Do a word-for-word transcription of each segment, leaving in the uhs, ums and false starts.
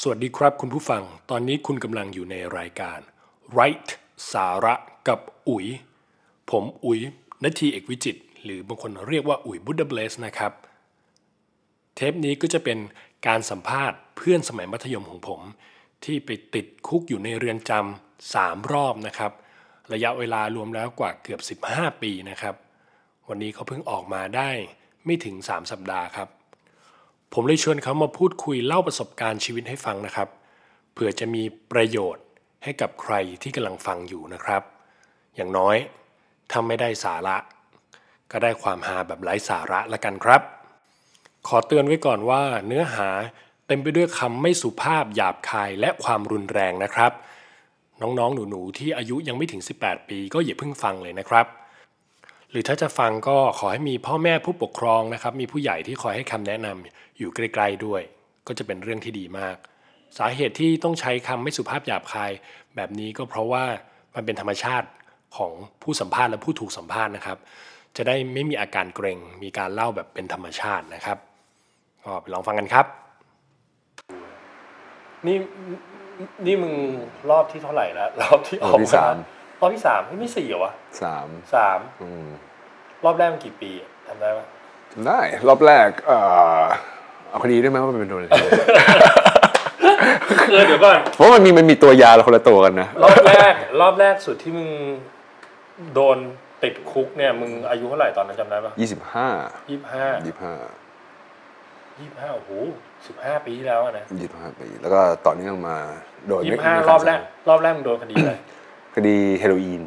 สวัสดีครับคุณผู้ฟังตอนนี้คุณกำลังอยู่ในรายการ Right สาระกับอุ๋ยผมอุ๋ยณัฐีเอกวิจิตรหรือบางคนเรียกว่าอุ๋ยบุดเดอร์เบลสนะครับเทปนี้ก็จะเป็นการสัมภาษณ์เพื่อนสมัยมัธยมของผมที่ไปติดคุกอยู่ในเรือนจำสามรอบนะครับระยะเวลารวมแล้วกว่าเกือบสิบห้าปีนะครับวันนี้เขาเพิ่งออกมาได้ไม่ถึงสามสัปดาห์ครับผมเลยชวนเขามาพูดคุยเล่าประสบการณ์ชีวิตให้ฟังนะครับเผื่อจะมีประโยชน์ให้กับใครที่กำลังฟังอยู่นะครับอย่างน้อยถ้าไม่ได้สาระก็ได้ความฮาแบบไร้สาระละกันครับขอเตือนไว้ก่อนว่าเนื้อหาเต็มไปด้วยคำไม่สุภาพหยาบคายและความรุนแรงนะครับน้องๆหนูๆที่อายุยังไม่ถึงสิบแปดปีก็อย่าเพิ่งฟังเลยนะครับหรือถ้าจะฟังก็ขอให้มีพ่อแม่ผู้ปกครองนะครับมีผู้ใหญ่ที่คอยให้คำแนะนำอยู่ใกล้ๆด้วยก็จะเป็นเรื่องที่ดีมากสาเหตุที่ต้องใช้คำไม่สุภาพหยาบคายแบบนี้ก็เพราะว่ามันเป็นธรรมชาติของผู้สัมภาษณ์และผู้ถูกสัมภาษณ์นะครับจะได้ไม่มีอาการเกรงมีการเล่าแบบเป็นธรรมชาตินะครับก็ไปลองฟังกันครับนี่นี่มึงรอบที่เท่าไหร่แล้วรอบที่ออกมารอบที่สามไม่สี่เหรอวะสามสามรอบแรกมันกี่ปีทำได้ปะทำได้รอบแรกเอ่อเอาคดีได้ไหมว่ามันเป็นโดนอะไรเออเดี๋ยวก่อนเพราะมันมีมันมีตัวยาคนละตัวกันนะรอบแรกรอบแรกสุดที่มึงโดนติดคุกเนี่ยมึงอายุเท่าไหร่ตอนนั้นจำได้ปะยี่สิบห้ายี่สิบห้ายี่สิบห้ายี่สิบห้าโอ้โหสิบห้าปีแล้วนะยี่สิบห้าปีแล้วก็ต่อเนื่องมาโดนยี่สิบห้ารอบแรกรอบแรกมึงโดนคดีอะไรคดีเฮโรอีน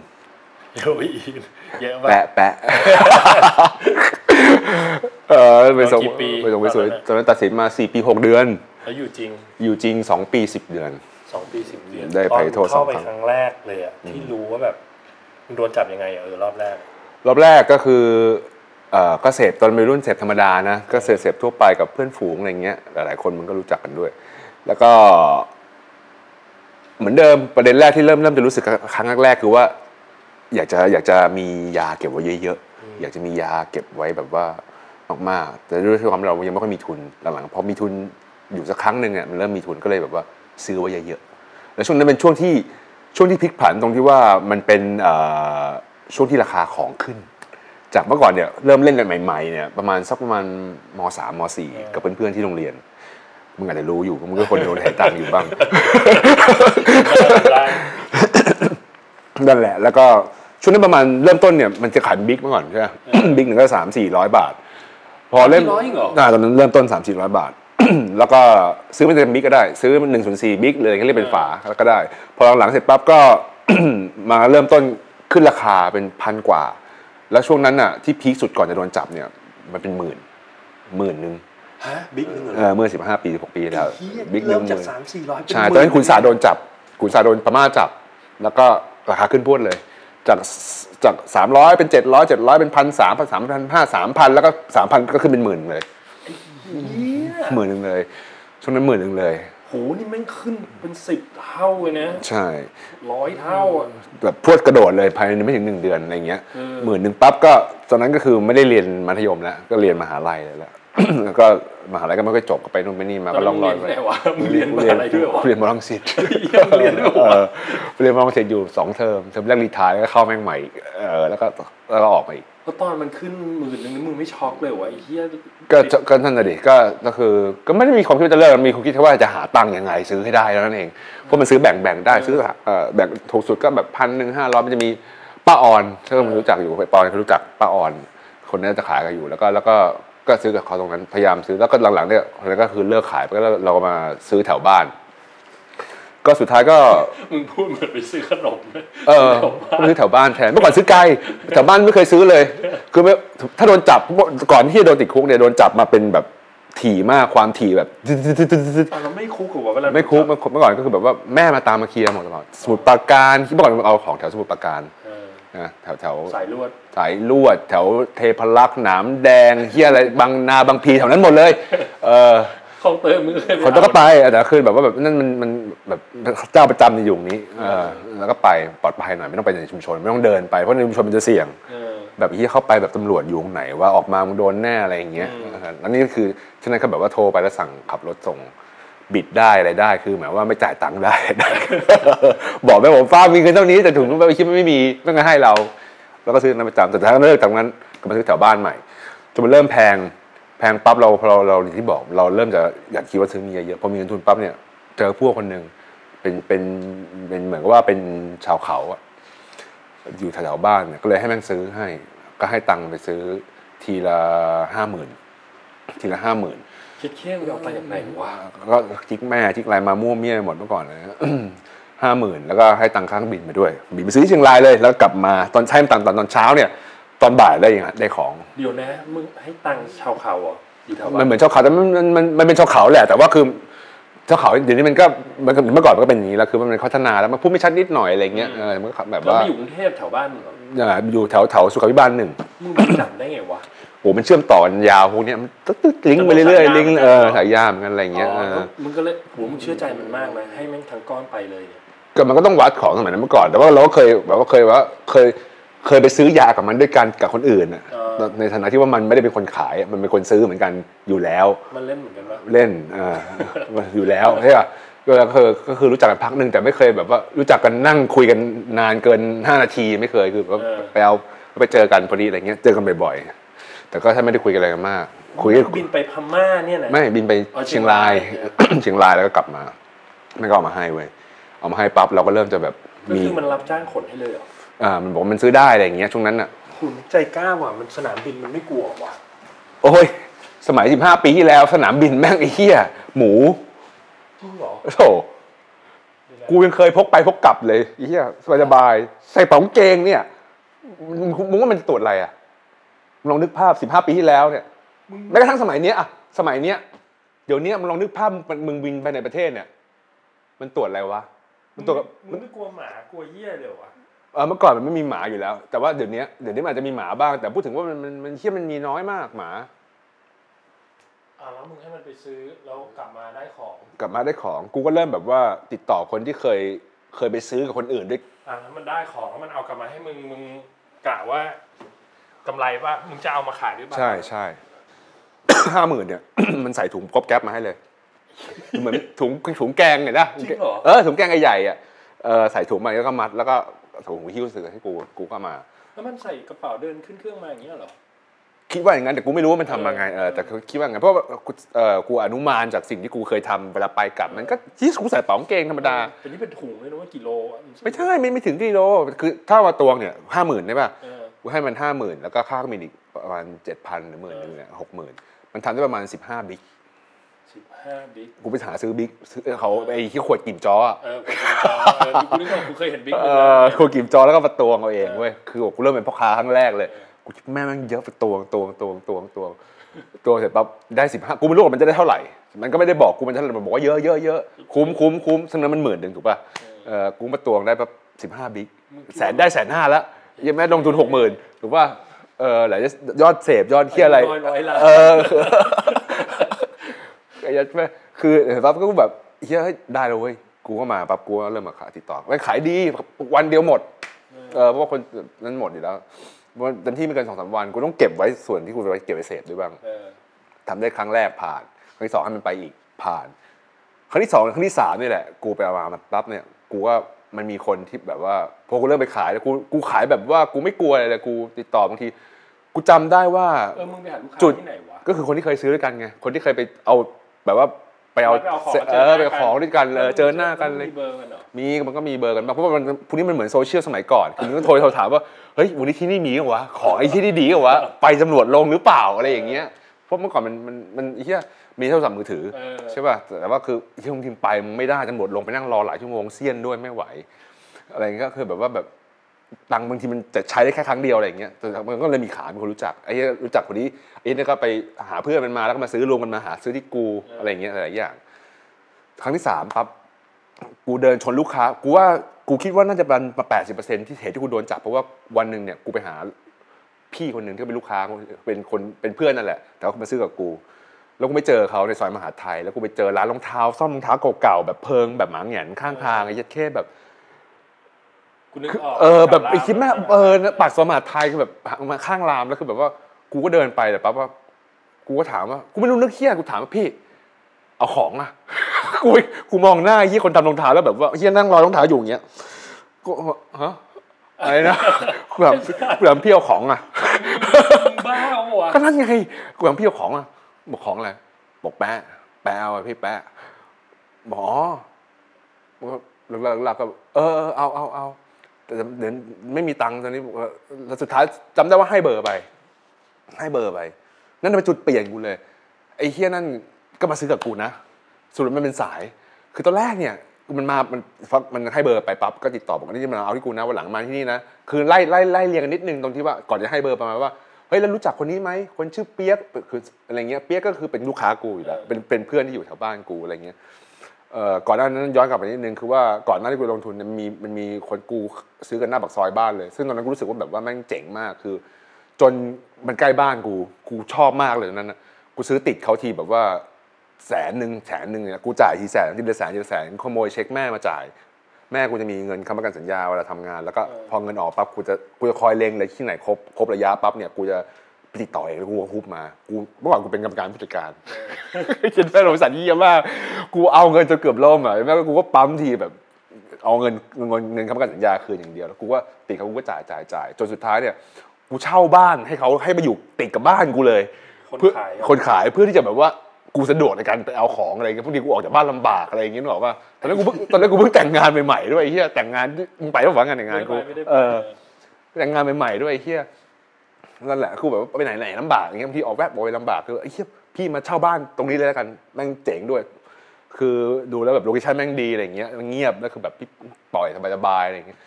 เฮโรอีนเยอะมากแปะแปะเออไปส่งไปส่งไปสวยตอนนั้นตัดสินมาสี่ปีหกเดือนแล้วอยู่จริงอยู่จริงสองปีสิบเดือนสองปีสิบเดือนได้ไผ่โทษสองครั้งเข้าไปครั้งแรกเลยอ่ะที่รู้ว่าแบบโดนจับยังไงเออรอบแรกรอบแรกก็คือเอ่อก็เสพตอนวัยรุ่นเสพธรรมดานะก็เสพเสพทั่วไปกับเพื่อนฝูงอะไรเงี้ยหลายๆคนมันก็รู้จักกันด้วยแล้วก็เหมือนเดิมประเด็นแรกที่เริ่มเริ่มจะรู้สึกครั้งแรกๆคือว่าอยากจะอยากจะมียาเก็บไว้เยอะๆอยากจะมียาเก็บไว้แบบว่ามากๆแต่ด้วยความเรายังไม่ค่อยมีทุนหลังๆพอมีทุนอยู่สักครั้งนึงเนี่ยมันเริ่มมีทุนก็เลยแบบว่าซื้อไว้เยอะๆแล้วช่วงนั้นเป็นช่วงที่ช่วงที่พลิกผันตรงที่ว่ามันเป็นช่วงที่ราคาของขึ้นจากเมื่อก่อนเนี่ยเริ่มเล่นกันใหม่ๆเนี่ยประมาณสักประมาณม.สาม ม.สี่ กับเพื่อนๆที่โรงเรียนมึงอาจจะรู้อยู่มึงก็คนโดนไถ่ตังค์อยู่บ้างนั่นแหละแล้วก็ช่วงนั้นประมาณเริ่มต้นเนี่ยมันจะขายบิ๊กเมื่อก่อนใช่ไหมบิ๊กหนึ่งก็สามสี่ร้อยบาทพอเริ่มตอนนั้นเริ่มต้นสามสี่ร้อยบาทแล้วก็ซื้อไม่เต็มบิ๊กก็ได้ซื้อหนึ่งส่วนสี่บิ๊กเลยก็เรียกเป็นฝาแล้วก็ได้พอหลังเสร็จปั๊บก็มาเริ่มต้นขึ้นราคาเป็นพันกว่าแล้วช่วงนั้นอ่ะที่พีคสุดก่อนจะโดนจับเนี่ยมันเป็นหมื่นหมื่นนึงฮะบิ๊กนึงเออเมื่อสิบห้าปีหกปีแล้วบิ๊กนึงจาก สามสี่ร้อย เป็นใช่ตอนนั้นคุณสาโดนจับคุณสาโดนพม่าจับแล้วก็ราคาขึ้นพรวดเลยจากจากสามร้อยเป็นเจ็ดร้อย เจ็ดร้อยเป็น หนึ่งพัน สามพัน สามพันห้าร้อย สามพัน แล้วก็ สามพัน ก็ขึ้นเป็นหมื่นเลยหมื่นนึงเลยช่วงนั้นหมื่นนึงเลยโหนี่แม่งขึ้นเป็นสิบเท่าเลยนะใช่ร้อยเท่าแบบพรวดกระโดดเลยภายในไม่ถึงหนึ่งเดือนอะไรอย่างเงี้ยหมื่นนึงปั๊บก็ตอนนั้นก็คือไม่ได้เรียนมัธยมแล้วก็เรียนมหาวิทยาลัยแล้วแล้วก็มหาลัยก็ไม่ค่อยจบก็ไปนู่นไปนี่มาก็ล่องลอยไปเรียนมาอะไรด้วยวะเรียนมาลังสิตเรียนด้วยเออเรียนมาลังสิตอยู่สองเทอมเทอมแรกรีไทร์แล้วก็เข้าแม่งใหม่เออแล้วก็แล้วก็ออกมาอีกก็ตอนมันขึ้นหมื่นนึงมึงไม่ช็อกเลยวะไอ้เหี้ยก็ก็นั่นน่ะดิก็ก็คือก็ไม่ได้มีความคิดจะเลิกมีความคิดแค่ว่าจะหาตังค์ยังไงซื้อให้ได้แล้วนั่นเองเพราะมันซื้อแบ่งๆได้ซื้อเอ่อแบ่งถูกสุดก็แบบ หนึ่งพัน ห้าร้อยมันจะมีป้าออนเชื่อมึงรู้จักอยู่ป้าออนรู้จักป้าออนคนนั้นจะขายกันอยู่แล้วก็แล้วก็ก็ซื้อกับเขาตรงนั้นพยายามซื้อแล้วก็หลังๆเนี่ยแล้วก็คือเลิกขายไปแล้วเราก็มาซื้อแถวบ้านก็สุดท้ายก็มึงพูดเหมือนไปซื้อขนมเออซื้อแถวบ้านแทนเมื่อก่อนซื้อไกลแถวบ้านไม่เคยซื้อเลยคือถ้าโดนจับก่อนที่จะโดนติดคุกเนี่ยโดนจับมาเป็นแบบถี่มากความถี่แบบเราไม่คุกหรอวะเวลาไม่คุกเมื่อก่อนก็คือแบบว่าแม่มาตามมาเคลียร์หมดตลอดสมุทรปราการเมื่อก่อนมันเอาของแถวสมุทรปราการนะแถวแถวสายลวดสายลวดแถวเทพลักษณ์หนามแดงเหี้ยอะไรบางนาบางพีแถวนั้นหมดเลยเออคลองเตยมือเลยคนก็ไปแต่คือแบบว่าแบบนั่นมันมันแบบเจ้าประจำในอยู่นี้เออแล้วก็ไปปลอดภัยหน่อยไม่ต้องไปในชุมชนไม่ต้องเดินไปเพราะในชุมชนมันจะเสี่ยงแบบที่เข้าไปแบบตำรวจอยู่ตรงไหนว่าออกมามึงโดนแน่อะไรอย่างเงี้ยแล้วนี่คือฉะนั้นเขาแบบว่าโทรไปแล้วสั่งขับรถส่ง บิดได้อะไรได้คือหมายว่าไม่จ่ายตังค์ได้ บอกแม่ผมฟ้ามีเงินเท่านี้แต่ถุงไปคิดว่าไม่มีต้องให้เราแล้วก็ซื้อน้ำประจำแต่ถ้าเลิกทำงั้นก็มาซื้อแถวบ้านใหม่จนมันเริ่มแพงแพงปั๊บเราพอเราเราที่บอกเราเริ่มจะอยากคิดว่าซื้อมีเยอะๆพอมีเงินทุนปั๊บเนี่ยเจอพวกคนหนึ่งเป็นเป็นเป็นเหมือนกับว่าเป็นชาวเขาอะอยู่แถวบ้านเนี่ยก็เลยให้แม่งซื้อให้ก็ให้ตังค์ไปซื้อทีละห้าหมื่นทีละห้าหมื่นคิดเที่ยงเอาไปจากไหนวะก็จิกแม่จิกลายมามั่วเมี่ยหมดเมื่อก่อนเลยห้าหมื่นแล้วก็ให้ตังค์ค่าบินไปด้วยบินไปซื้อที่เชียงรายเลยแล้วกลับมาตอนใช้ตังค์ตอนตอนเช้าเนี่ยตอนบ่ายได้ยังได้ของเดี๋ยวนะมึงให้ตังค์ชาวเขาอ่ะมันเหมือนชาวเขาแต่มันมันมันเป็นชาวเขาแหละแต่ว่าคือชาวเขาเดี๋ยวนี้มันก็มันเมื่อก่อนมันก็เป็นอย่างนี้แล้วคือมันเป็นพัฒนาแล้วมันพูดไม่ชัดนิดหน่อยอะไรเงี้ยมันก็แบบว่าอยู่กรุงเทพแถวบ้านอย่างไรอยู่แถวแถวสุขาภิบาลหนึ่งมึงจำได้ไงวะโอ้มันเชื่อมต่อกันยาวพวกนี้มันตึ๊ดลิงก์ไปเรื่อยๆลิงก์เออสายยามกันอะไรเงี้ยมึงก็เลยโหมึงเชื่อใจมันมากไหมให้แม่งทั้งก้อนไปเลยก็มันก็ต้องวัดของสมัยนั้นเมื่อก่อนแต่ว่าเราก็เคยแบบว่าเคยว่าเคยเคยไปซื้อยากับมันด้วยกันกับคนอื่นนะในฐานะที่ว่ามันไม่ได้เป็นคนขายมันเป็นคนซื้อเหมือนกันอยู่แล้วมันเล่นเหมือนกันวะเล่นอ่า อยู่แล้วใช่ป่ะก็คือก็คือรู้จักกันพักนึงแต่ไม่เคยแบบว่ารู้จักกันนั่งคุยกันนานเกินห้านาทีไม่เคยคือแบบไปเอาไปเจอกันพอดีอะไรเงี้ยเจอกันบ่อยๆแต่ก็ถ้าไม่ได้คุยกันอะไรกันมากคุยบินไปพม่าเนี่ยนะไม่บินไปเชียงรายเชียงรายแล้วก็กลับมาไม่ก็เอามาให้เว้ยเอามาให้ปั๊บเราก็เริ่มจะแบบมีคือมันรับจ้างขนให้เลยเหรออ่ามันบอกมันซื้อได้อะไรอย่างเงี้ยช่วงนั้นน่ะคุณใจกล้าว่ะมันสนามบินมันไม่กลัวว่ะโอ้ยสมัยสิบห้าปีที่แล้วสนามบินแม่งไอ้เหี้ยหมูจริงเหรอโธ่กูยังเคยพกไปพกกลับเลยไอ้เหี้ยสบายๆใส่กระเป๋ากางเกงเนี่ยมึงว่ามันจะตรวจอะไรอ่ะมึงลองนึกภาพสิบห้าปีที่แล้วเนี่ยแม้กระทั่งสมัยเนี้ยอ่ะสมัยเนี้ยเดี๋ยวนี้มึงลองนึกภาพมึงบินไปในประเทศเนี่ยมันตรวจอะไรวะมันตรวจมึงไม่กลัวหมากลัวเหี้ยเลยเหรอวะเออเมื่อก่อนมันไม่มีหมาอยู่แล้วแต่ว่าเดี๋ยวนี้เดี๋ยวนี้อาจจะมีหมาบ้างแต่พูดถึงว่ามันมันมันเที่ยมันมีน้อยมากหมาอ่าแล้วมึงให้มันไปซื้อแล้วกลับมาได้ของกลับมาได้ของกูก็เริ่มแบบว่าติดต่อคนที่เคยเคยไปซื้อกับคนอื่นด้วยอ่าแล้วมันได้ของแล้วมันเอากลับมาให้มึงมึงกะว่ากำไรว่ามึงจะเอามาขายหรือเปล่าใช่ใช่ห้าหมื่นเนี่ย มันใส่ถุงก๊อบแก๊บมาให้เลย เหมือนถุงถุงแกงเนี่ยนะจริงเหรอเออถุงแกงใหญ่ๆอ่ะเออใส่ถุงมาแล้วก็มัดแล้วก็ถุงหูหิ้วเสือให้กูกูก็มาแล้วมันใส่กระเป๋าเดินขึ้นเครื่องมาอย่างเงี้ยเหรอคิดว่าอย่างงั้นแต่กูไม่รู้ว่ามันทำมาไงเออแต่คิดว่าไงเพราะกูเอ่อกูอนุมานจากสิ่งที่กูเคยทำเวลาไปกลับมันก็ที่กูใส่กระเป๋ากางเกงธรรมดาแต่นี่เป็นถุงเลยนะว่ากิโลอ่ะไม่ใช่ไม่ไม่ถึงกิโลคือถ้าว่าตวงเนี่ย ห้าหมื่น ได้ป่ะกูให้มัน ห้าหมื่น แล้วก็ค่าเครื่องบินอีกประมาณ เจ็ดพัน หรือ หนึ่งหมื่น นึงเนี่ย หกหมื่น มันทำได้ประมาณสิบห้าบิ๊กสิบห้าบิ๊กกูไปหาซื้อบิ๊กเขาไอ้ที่ขวดกิ่มจ้ออ่ะเออกูนึกว่ากูเคยเห็นบิ๊กเออขวดกิ่มจ้อแล้วก็มาตวงเอาเองเว้ยคือกูเริ่มเป็นพ่อค้าครั้งแรกเลยกูแม่งเยอะไปตวงตวงตวงตวงตวงตวงเสร็จปั๊บได้สิบห้ากูไม่รู้ว่ามันจะได้เท่าไหร่มันก็ไม่ได้บอกกูมันมันบอกว่าเยอะเยอะเยอะคุ้มคุ้มคุ้มซึ่งนั้นมันหมื่นหนึ่งถูกป่ะเออกูมาตวงได้ปั๊บสิบห้าบิ๊กแสนได้แสนห้าแล้วยังไม่ลงทุนหกหมื่นถูกป่ะเออหลายยอดเสพยอดเที่ยอะไรเออไอ้ยัดแม่คือปั๊บก็แบบเฮ้ยได้แล้วเว้ยกูก็มาปั๊บกูก็เริ่มมาขายติดต่อไม่ขายดีวันเดียวหมดเออเพราะว่าคนนั้นหมดอยู่แล้ววันเต็มที่ไม่เกิน สองถึงสาม วันกูต้องเก็บไว้ส่วนที่กูไว้เก็บไว้เศษด้วยบ้างทำได้ครั้งแรกผ่านครั้งที่สองให้มันไปอีกผ่านครั้งที่สองครั้งที่สามนี่แหละกูไปเอามาปั๊บเนี่ยกูก็มันมีคนที่แบบว่าพอกูเริ่มไปขายแล้วกูกูขายแบบว่ากูไม่กลัวอะไรเลยกูติดต่อบางทีกูจำได้ว่าเออมึงไปหาลูกค้าที่ไหนวะก็คือคนที่เคยซื้อด้วยกันไงคนที่เคยไปเอาแบบว่าไปเอาเออไปของด้วยกันเจอหน้ากันเลยมีมันก็มีเบอร์กันบ้างเพราะว่ามันพวกนี้มันเหมือนโซเชียลสมัยก่อนคือต้องโทรโทรถามว่าเฮ้ยวันนี้ที่นี่มีเหรอวะขอไอ้ที่นี่ดีเหรอวะไปตำรวจลงหรือเปล่าอะไรอย่างเงี้ยเพราะเมื่อก่อนมันมันมันไอ้เหี้ยมีโทรศัพท์มือถือใช่ป่ะแต่ว่าคือที่มึงทีมไปมันไม่ได้ตำรวจลงไปนั่งรอหลายชั่วโมงเสี้ยนด้วยไม่ไหวอะไรก็คือแบบว่าแบบตังบางทีมันจะใช้ได้แค่ครั้งเดียวอะไรอย่างเงี้ยแต่มันก็เลยมีขายมีคนรู้จักไอ้รู้จักคนนี้ไอ้นี่ก็ไปหาเพื่อนมันมาแล้วก็มาซื้อรวมกันมาหาซื้อที่กูอะไรอย่างเงี้ยหลายอย่างครั้งที่สามปั๊บกูเดินชนลูกค้ากูว่ากูคิดว่าน่าจะเป็นมาแปดสิบเปอร์เซ็นต์ที่เหตุที่กูโดนจับเพราะว่าวันหนึ่งเนี่ยกูไปหาพี่คนหนึ่งที่เป็นลูกค้าเป็นคนเป็นเพื่อนนั่นแหละแต่เขามาซื้อกับกูแล้วกูไม่เจอเขาในซอยมหาไทยแล้วกูไปเจอร้านรองเท้าซ่อมรองเท้าเก่าๆแบบเพิงแบบหมาแหงนข้างทางไอ้ยัดเข้แบบเออแบบไอ้คิดแม่เออปากสมาร์ทไทยคือแบบมาข้างรามแล้วคือแบบว่ากูก็เดินไปแต่ปั๊บว่ากูก็ถามว่ากูไม่รู้เรื่องเหี้ยกูถามว่าพี่เอาของอ่ะ กูกูมองหน้าไอ้เหี้ยคนทำรองเท้าแล้วแบบว่าเหี้ยนั่งรอรองเท้าอยู่อย่างเงี้ยกูฮะอะไรนะกูแบบกูแบบเพี้ยวของอ่ะบ้าว่ะก็นั่นไงกูแบบเพี้ยวของอ่ะบอกของอะไรบอกแป๊ะแป๊ะเอาพี่แป๊ะหมอหลักๆก็เออเอาเอาเอาแต่เดี๋ยวไม่มีตังค์ตอนนี้แล้วสุดท้ายจำได้ว่าให้เบอร์ไปให้เบอร์ไปนั่นเป็นจุดเปลี่ยนกูเลยไอ้เฮี้ยนั่นก็มาซื้อกับกูนะสุดท้ายมันเป็นสายคือตอนแรกเนี่ยมันมามันมันให้เบอร์ไปปั๊บก็ติดต่อบอกว่านี่มันเอาที่กูนะวันหลังมาที่นี่นะคือไล่ไล่ไล่เรียงกันนิดนึงตรงที่ว่าก่อนจะให้เบอร์ประมาณว่าเฮ้ยแล้วรู้จักคนนี้ไหมคนชื่อเปียกคืออะไรเงี้ยเปียกก็คือเป็นลูกค้ากูอยู่แล้วเป็นเป็นเพื่อนที่อยู่แถวบ้านกูอะไรเงี้ยเอ่อก่อนหน้านั้นย้อนกลับไปนิดนึงคือว่าก่อนหน้าที่กูลงทุนมันมีมันมีคนกูซื้อกันหน้าปากซอยบ้านเลยซึ่งตอนนั้นกูรู้สึกว่าแบบว่าแม่งเจ๋งมากคือจนมันใกล้บ้านกูกูชอบมากเลยนั้นนะกูซื้อติดเขาทีแบบว่าแสนหนึ่งแสนหนึ่งเนี่ยกูจ่ายทีแสนทีละแสนทีละแสนขโมยเช็คแม่มาจ่ายแม่กูจะมีเงินค้ำประกันสัญญาเวลาทำงานแล้วก็พอเงินออกปั๊บกูจะกูจะคอยเล็งเลยที่ไหนครบครบระยะปั๊บเนี่ยกูจะติดต่อเองกูฮุบมากูเมื่อก่อนกูเป็นกรรมการผู้จัดการคิดแม่เราสัญญาว่ากูเอาเงินจนเกือบล่มอ่ะแม่กูก็ปั๊มทีแบบเอาเงินเงินเงินค้ำประกันสัญญาคืนอย่างเดียวแล้วกูก็ติดเขากูก็จ่ายจ่ายจ่ายจนสุดท้ายเนี่ยกูเช่าบ้านให้เขาให้มาอยู่ติดกับบ้านกูเลยเพื่อคนขายเพื่อที่จะแบบว่ากูสะดวกในการไปเอาของอะไรเงี้ยพอดีกูออกจากบ้านลำบากอะไรอย่างเงี้ยหรอว่าตอนนั้นกูตอนนั้นกูเพิ่งแต่งงานใหม่ๆด้วยไอ้เหี้ยแต่งงานมึงไปแล้วหวังงานแต่งงานกูเออแต่งงานใหม่ๆด้วยไอ้เหี้ยนั่นแหละคือแบบไปไหนไหนลำบากอย่างเงี้ยบางทีออกแวะบ่อยลำบากคือไอ้เหี้ยพี่มาเช่าบ้านตรงนี้เลยแล้วกันแม่งเจ๋งด้วยคือดูแล้วแบบโลเคชั่นแม่งดีอะไรอย่างเงี้ยเงียบแล้วคือแบบปล่อยสบายๆอะไรอย่างเงี้ย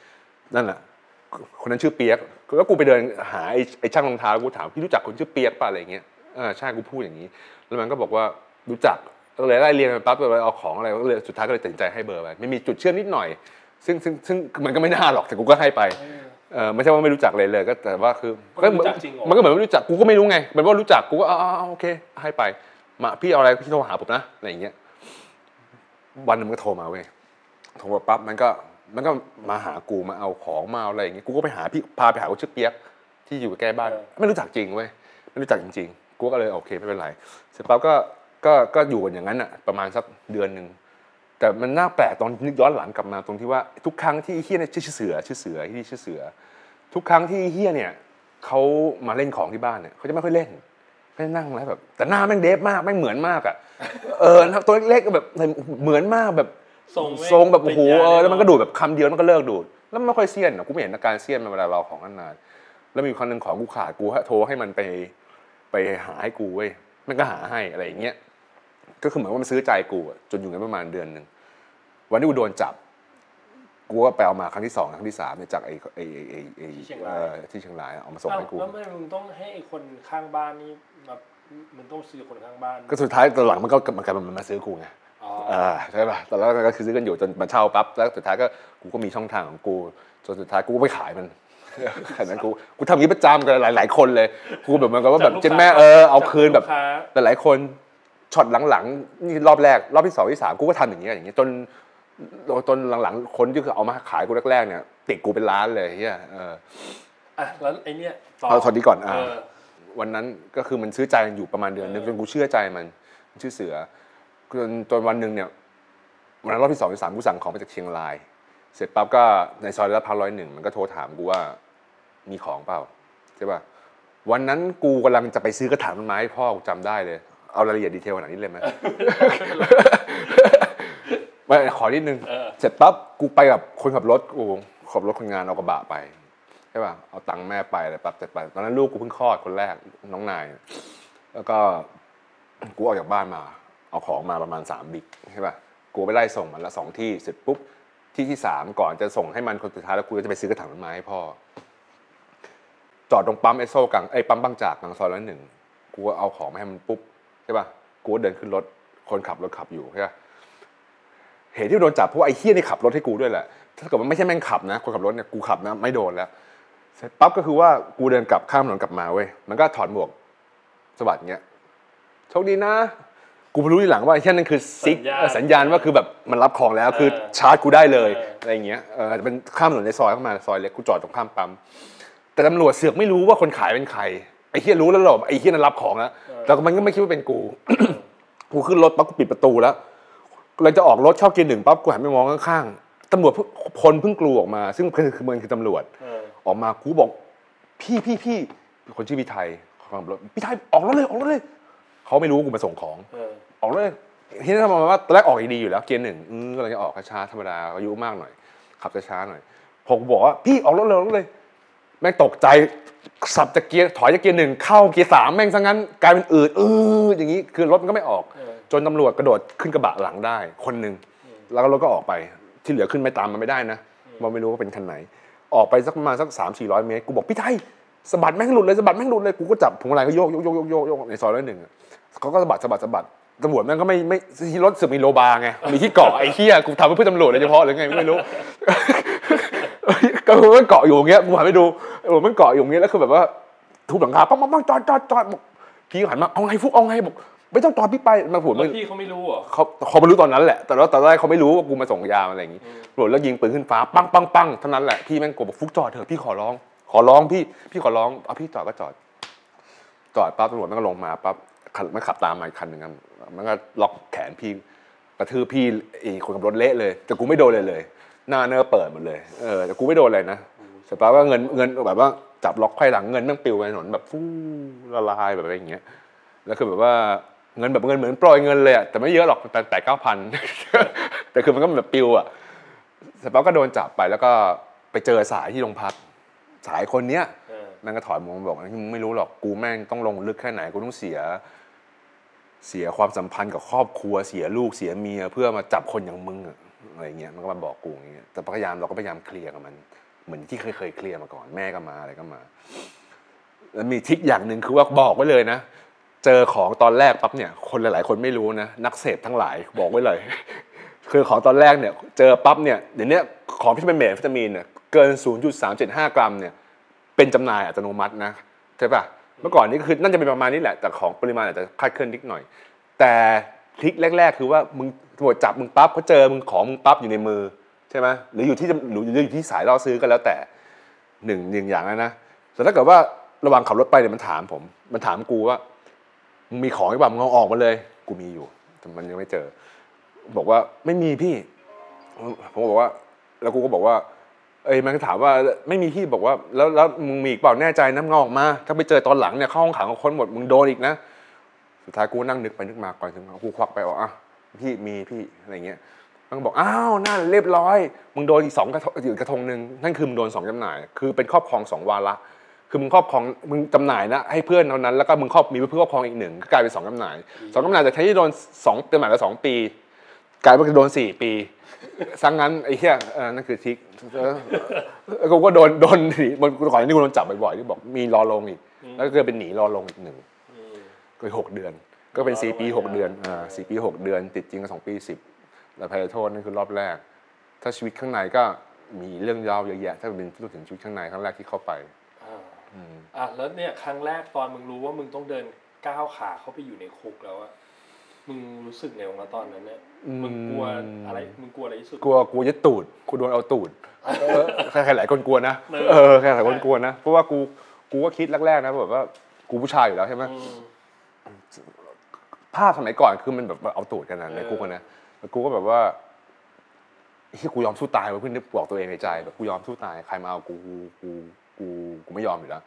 นั่นแหละคนนั้นชื่อเปียกแล้วกูไปเดินหาไอ้ช่างรองเท้ากูถามพี่รู้จักคนชื่อเปียกป่ะอะไรอย่างเงี้ยอ่าใช่กูพูดอย่างนี้แล้วมันก็บอกว่ารู้จักก็เลยไล่เรียนไปปั๊บไปเอาของอะไรก็เลยสุดท้ายก็เลยตัดสินใจให้เบอร์ไปไม่มีจุดเชื่อมนิดหน่อยซึ่งซึ่งซึ่งมันก็ไม่น่าหรอกแต่กูก็ให้ไปเออไม่ใช่ว่าไม่รู้จักเลยเลยก็แต่ว่าคือมันก็เหมือนไม่รู้จักกูก็ไม่รู้ไงเหมือนว่ารู้จักกูก็อ๋อโอเคให้ไปมาพี่เอาอะไรพี่โทรหาผมนะอะไรอย่างเงี้ยวันนึงมันก็โทรมาเว้ยโทรมาปั๊บมันก็มันก็มาหากูมาเอาของมาอะไรอย่างเงี้ยกูก็ไปหาพี่พาไปหาคนชื่อเปียกที่อยู่ใกล้บ้านไม่รู้จักจริงเว้ยไม่รู้จักจริงกูก็เลยโอเคไม่เป็นไรเสร็จปั๊บก็ก็ก็อยู่กันอย่างนั้นอ่ะประมาณสักเดือนนึงแต่มันน่าแปลกตอนนึกย้อนหลังกลับมาตรงที่ว่าทุกครั้งที่เฮียเนี่ยชื่อเสือชื่อเสือที่ชื่อเสือทุกครั้งที่เฮียเนี่ยเขามาเล่นของที่บ้านเนี่ยเขาจะไม่ค่อยเล่นไม่นั่งแล้วแบบแต่หน้าแม่งเดฟมากแม่งเหมือนมากอ่ะเออตัวเล็กๆแบบเหมือนมากแบบทรงแบบโอ้โหเออแล้วมันก็ดูดแบบคำเดียวมันก็เลิกดูดแล้วไม่ค่อยเสี้ยนอ่ะกูไม่เห็นอาการเสี้ยนมาเวลาเราของนานๆแล้วมีครั้งนึงของกูขาดกูโทรให้มันไปไปหาให้กูเว้ยมันก็หาให้อะไรอย่างเงี้ยก็คือเหมือนว่ามันซื้อใจกูจนอยู่กันประมาณเดือนนึงวันที่กูโดนจับกูก็ไปเอามาครั้งที่สองครั้งที่สามเนี่ยจากไอ้ไอ้ไอ้ไอ้ที่เชียงรายที่เชียงรายเอามาส่งให้กูแล้วมึงต้องให้ไอ้คนข้างบ้านนี่แบบมันต้องซื้อคนข้างบ้านก็สุดท้ายตอนหลังมันก็มันกลายมันมาซื้อกูไงอ่าใช่ป่ะตอนแรกก็คือซื้อกันอยู่จนมันเช่าปั๊บแล้วสุดท้ายก็กูก็มีช่องทางของกูจนสุดท้ายกูก็ไปขายมันขนาดกูกูทำอย่างนี้ประจำกับหลายๆคนเลยกูแบบมันก็ว่าแบบเจ๊แม่เออเอาคืนแบบหลายๆคนช็อตหลังๆนี่รอบแรกรอบที่สองที่สามกูก็ทำอย่างเงี้ยอย่างเงี้ยจนจนหลังๆคนที่คือเอามาขายกูแรกๆเนี่ยติดกูเป็นล้านเลยเฮียเอออ่ะแล้วไอ้เนี่ยเอาตอนนี้ก่อนอ่ะวันนั้นก็คือมันซื้อใจกันอยู่ประมาณเดือนนึงจนกูเชื่อใจมันชื่อเสือจนจนวันนึงเนี่ยวันนั้นรอบที่สองที่สามกูสั่งของมาจากเชียงรายเสร็จปั๊บก็ในซอยลาดพร้าวร้อยหนึ่งมันก็โทรถามกูว่ามีของเปล่าใช่ป่ะวันนั้นกูกำลังจะไปซื้อกระถางต้นไม้ให้พ่อกูจำได้เลยเอารายละเอียดดีเทลขนาดนี้เลยไหมไม่ขอนิดนึงเสร็จปั๊บกูไปกับคนขับรถกูขับรถคนงานเอากระบะไปใช่ป่ะเอาตังค์แม่ไปอะไรปั๊บเสร็จไปตอนนั้นลูกกูเพิ่งคลอดคนแรกน้องนายแล้วก็กูออกจากบ้านมาเอาของมาประมาณสามบิ๊กใช่ป่ะกูไปไล่ส่งมันละสองที่เสร็จปุ๊บที่ที่สามก่อนจะส่งให้มันคนสุดท้ายแล้วกูก็จะไปซื้อกระถางต้นไม้ให้พ่อจอดตรงปั๊มเอสโซกลางไอ้ปั๊มบางจากกลางซอยละหนึ่งกูก็เอาของมาให้มันปุ๊บใช่ป่ะกูก็เดินขึ้นรถคนขับรถขับอยู่ใช่ป่ะเหตุที่โดนจับเพราะไอ้เหี้ยนี่ขับรถให้กูด้วยแหละถ้าเกิดมันไม่ใช่แม่งขับนะคนขับรถเนี่ยกูขับนะไม่โดนแล้วเสร็จปั๊บก็คือว่ากูเดินกลับข้ามถนนกลับมาเว้ยมันก็ถอดหมวกสวัสดิ์เงี้ยโชคดีนะกูรู้ทีหลังว่าไอ้เหี้ยนั่นคือซิกสัญญาณว่าคือแบบมันรับของแล้วคือชาร์จกูได้เลยอะไรอย่างเงี้ยเออเป็นข้ามถนนในซอยเข้ามาซอยเล็กกูจอดตรงข้ามปั๊มแต่ตำรวจเสือกไม่รู้ว่าคนขายเป็นใครไอ้เหี้ยรู้แล้วหรอไอ้เหี้ยนั้นรับของแล้วแต่มันก็ไม่คิดว่าเป็นกู กูขึ้นรถปั๊บกูปิดประตูแล้ว เราจะออกรถชอบเกียร์หนึ่งปั๊บกูหันไปมองข้างๆตำรวจคนเพิ่งกลัวออกมาซึ่งคือคือมันคือตำรวจออกมากูบอกพี่พี่พี่คนชื่อพี่ไทยขับรถพี่ไทยออกรถเลยออกรถเลยเขาไม่รู้กูมาส่งของออกรถเลยที่นั่นทำมาว่าตอนแรกออกดีอยู่แล้วเกียร์หนึ่งก็เลยจะออกช้าธรรมดาอายุมากหน่อยขับช้าหน่อยพอกูบอกว่าพี่ออกรถเลยออกรถเลยแม่งตกใจสับจากเกียร์ถอยจากเกียร์หนึ่งเข้าเกียร์สามแม่งซะงั้นกลายเป็นอืดอืดอย่างนี้คือรถมันก็ไม่ออกจนตำรวจกระโดดขึ้นกระบะหลังได้คนหนึ่งแล้วก็รถก็ออกไปที่เหลือขึ้นไม่ตามมันไม่ได้นะมันไม่รู้ว่าเป็นคันไหนออกไปสักประมาณสักสามสี่ร้อยเมตรกูบอกพี่ไทยสะบัดแม่งหลุดเลยสะบัดแม่งหลุดเลยกูก็จับผมอะไรก็โยกโยกโยกโยกในซอยร้อยหนึ่งเขาก็สะบัดสะบัดสะบัดตำรวจแม่งก็ไม่ไม่ที่รถสึกมีโลบาไงมีที่เกาะไอ้เหี้ยกูทำเพื่อตำรวจโดยเฉพาะหรือไงไม่รู้ก็คือมันเกาะอยู่อย่างเงี้ยกูหันไปดูโอ้มันเกาะอยู่อย่างเงี้ยแล้วคือแบบว่าทุบหลังคาปั๊บปั๊บจอดจอดจอดพี่หันมาเอาไงฟุกเอาไงบอกไม่ต้องจอดพี่ไปมาผุดมันพี่เขาไม่รู้เหรอเขาเขาไม่รู้ตอนนั้นแหละแต่แล้วตอนแรกเขาไม่รู้ว่ากูมาส่งยาอะไรอย่างงี้โหลดแล้วยิงปืนขึ้นฟ้าปังปังปังเท่านั้นแหละพี่แม่งโกรธบอกฟุกจอดเถอะพี่ขอร้องขอร้องพี่พี่ขอร้องเอาพี่จอดก็จอดจอดปั๊บตำรวจมันก็ลงมาปั๊บมันขับตามมาอีกคันหนึ่งครับมันก็ล็อกแขนพี่กระทืบพี่ไอ้คนขับรถเละเลยแต่กูไม่โดนเลยเลยหน้าเนื้อเปิดหมดเลยเออแต่กูไม่โดนอะไรนะเสร็จปั๊บก็เงินเงินแบบว่าจับล็อกไขว้หลังเงินแม่งปลิวไปถนนแบบฟูละลายแบบอะไรอย่างเงี้ยแล้วคือแบบว่าเงินแบบเงินเหมือนปล่อยเงินเลยอะแต่ไม่เยอะหรอกแต่แต่เก้าพันแต่คือมันก็แบบปลิวอะเสร็จปั๊บก็โดนจับไปแล้วก็ไปเจอสายที่โรงพักสายคนเนี้ยแม่งก็ถอยมองบอกมึงไม่รู้หรอกกูแม่งต้องลงลึกแค่ไหนกูต้องเสียเสียความสัมพันธ์กับครอบครัวเสียลูกเสียเมียเพื่อมาจับคนอย่างมึงอะไรเงี้ยมันก็มาบอกกูอย่างเงี้ยแต่พยายามเราก็พยายามเคลียร์กับมันเหมือนที่เคยเคยเคลียร์มาก่อนแม่ก็มาอะไรก็มาแล้วมีทริคอย่างหนึ่งคือว่าบอกไว้เลยนะเจอของตอนแรกปั๊บเนี่ยคนหลายๆคนไม่รู้นะนักเสพทั้งหลายบอกไว้เลยคือของตอนแรกเนี่ยเจอปั๊บเนี่ยเดี๋ยวนี้ของที่เป็นเมทาเฟตามีนเนี่ยเกิน ศูนย์จุดสามเจ็ดห้า กรัมเนี่ยเป็นจำหน่ายอัตโนมัตินะใช่ป่ะเมื่อก่อนนี่คือน่าจะเป็นประมาณนี้แหละแต่ของปริมาณอาจจะคลาดเคลื่อนนิดหน่อยแต่ทริคแรกๆคือว่ามึงตำรวจจับมึงปั๊บเขาเจอมึงของมึงปั๊บอยู่ในมือใช่ไหมหรืออยู่ที่หรืออยู่ที่สายล่อซื้อก็แล้วแต่หนึ่งหนึ่งอย่างนะนะแต่ถ้าเกิดว่าระหว่างขับรถไปเนี่ยมันถามผมมันถามกูว่ามึงมีของหรือเปล่ามึงเอาออกมาเลยกูมีอยู่แต่มันยังไม่เจอบอกว่าไม่มีพี่ผมบอกว่าแล้วกูก็บอกว่าเอ้ยมันก็ถามว่าไม่มีพี่บอกว่าแล้วแล้วมึงมีอีกเปล่าแน่ใจนะมึงเอาออกมาถ้าไปเจอตอนหลังเนี่ยเข้าห้องขังกับคนหมดมึงโดนอีกนะสุดท้ายกูนั่งนึกไปนึกมาก่อนถึงกูควักไปบอกอ่ะพี่มีพี่อะไรเงี้ยมันก็บอกอ้าวนั่นเรียบร้อยมึงโดนอีกสองกระทงอีกกระทงนึงนั่นคือมึงโดนสองจำหน่ายคือเป็นครอบครองสองวาระคือมึงครอบครองมึงจำหน่ายนะให้เพื่อนเท่านั้นแล้วก็มึงครอบมีเพื่อนครอบครองอีกหนึ่งก็กลายเป็นสองจำหน่ายสองจำหน่ายจากที่โดนสองจำหน่ายละสองปีกลายเป็นโดนสี่ปีสังงั้นไอ้เหี้ยนั่นคือทิกกูก็โดนโดนนี่มันก่อนนี้กูโดนจับบ่อยๆที่บอกมีรอลงอีกแล้วก็เกิดเป็นหนีรอลงอีกหนึ่งก็หกเดือนก็เป็นสี่ปีหกเดือนอ่าสี่ปีหกเดือนติดจริงก็สองปีสิบแต่ภัยโทษนั่นคือรอบแรกถ้าชีวิตข้างในก็มีเรื่องยาวเยอะแยะถ้าเป็นพูดถึงชีวิตข้างในครั้งแรกที่เข้าไปอ่าแล้วเนี่ยครั้งแรกตอนมึงรู้ว่ามึงต้องเดินก้าวขาเข้าไปอยู่ในคุกแล้วอะมึงรู้สึกไงวะตอนนั้นเนี่ยมึงกลัวอะไรมึงกลัวอะไรที่สุดกลัวกูจะตูดกูโดนเอาตูดใครๆหลายคนกลัวนะเออใครหลายคนกลัวนะเพราะว่ากูกูก็คิดแรกๆนะแบบว่ากูผู้ชายอยู่แล้วใช่ไหมภาพสมัยก่อนคือมันแบบเอาตูดกันนะในคุกนะกูก็แบบว่าที่กูยอมสู้ตายไปเพื่อนบอกตัวเองในใจแบบกูยอมสู้ตายใครมาเอากูกูกูกูไม่ยอมอยู่แล้วอ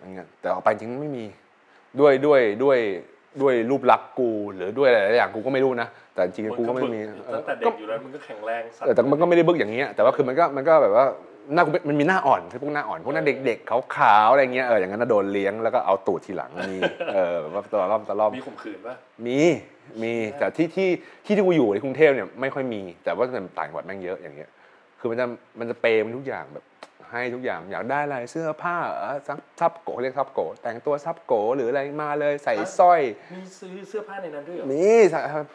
ะไรเงี้ยแต่ออกไปจริงไม่มีด้วยด้วยด้วยด้วยรูปลักษณ์กูหรือด้วยอะไรหลายอย่างกูก็ไม่รู้นะแต่จริงๆกูก็ไม่มีตั้งแต่เด็กอยู่แล้วมันก็แข็งแรงสัตว์แต่มันก็ไม่ได้บึกอย่างเงี้ยแต่ว่าคือมันก็มันก็แบบว่าหน้ากูมันมีหน้าอ่อนใช่พวกหน้าอ่อนพวกหน้าเด็กๆขาวๆอะไรเงี้ยเอออย่างนั้นโดนเลี้ยงแล้วก็เอาตูดทีหลังมีเออว่าตะล่อมตะล่อมมีข่มขืนป่ะมีมีแต่ที่ที่ที่ที่กูอยู่ในกรุงเทพเนี่ยไม่ค่อยมีแต่ว่าต่างจังหวัดแม่งเยอะอย่างเงี้ยคือมันจะมันจะเปย์มันทุกอย่างแบบให้ทุกอย่างอยากได้อะไรเสื้อผ้าซับโกเรียกซับโกแต่งตัวซับโกหรืออะไรมาเลยใส่สร้อยมีซื้อเสื้อผ้าในนั้นด้วยนี่เ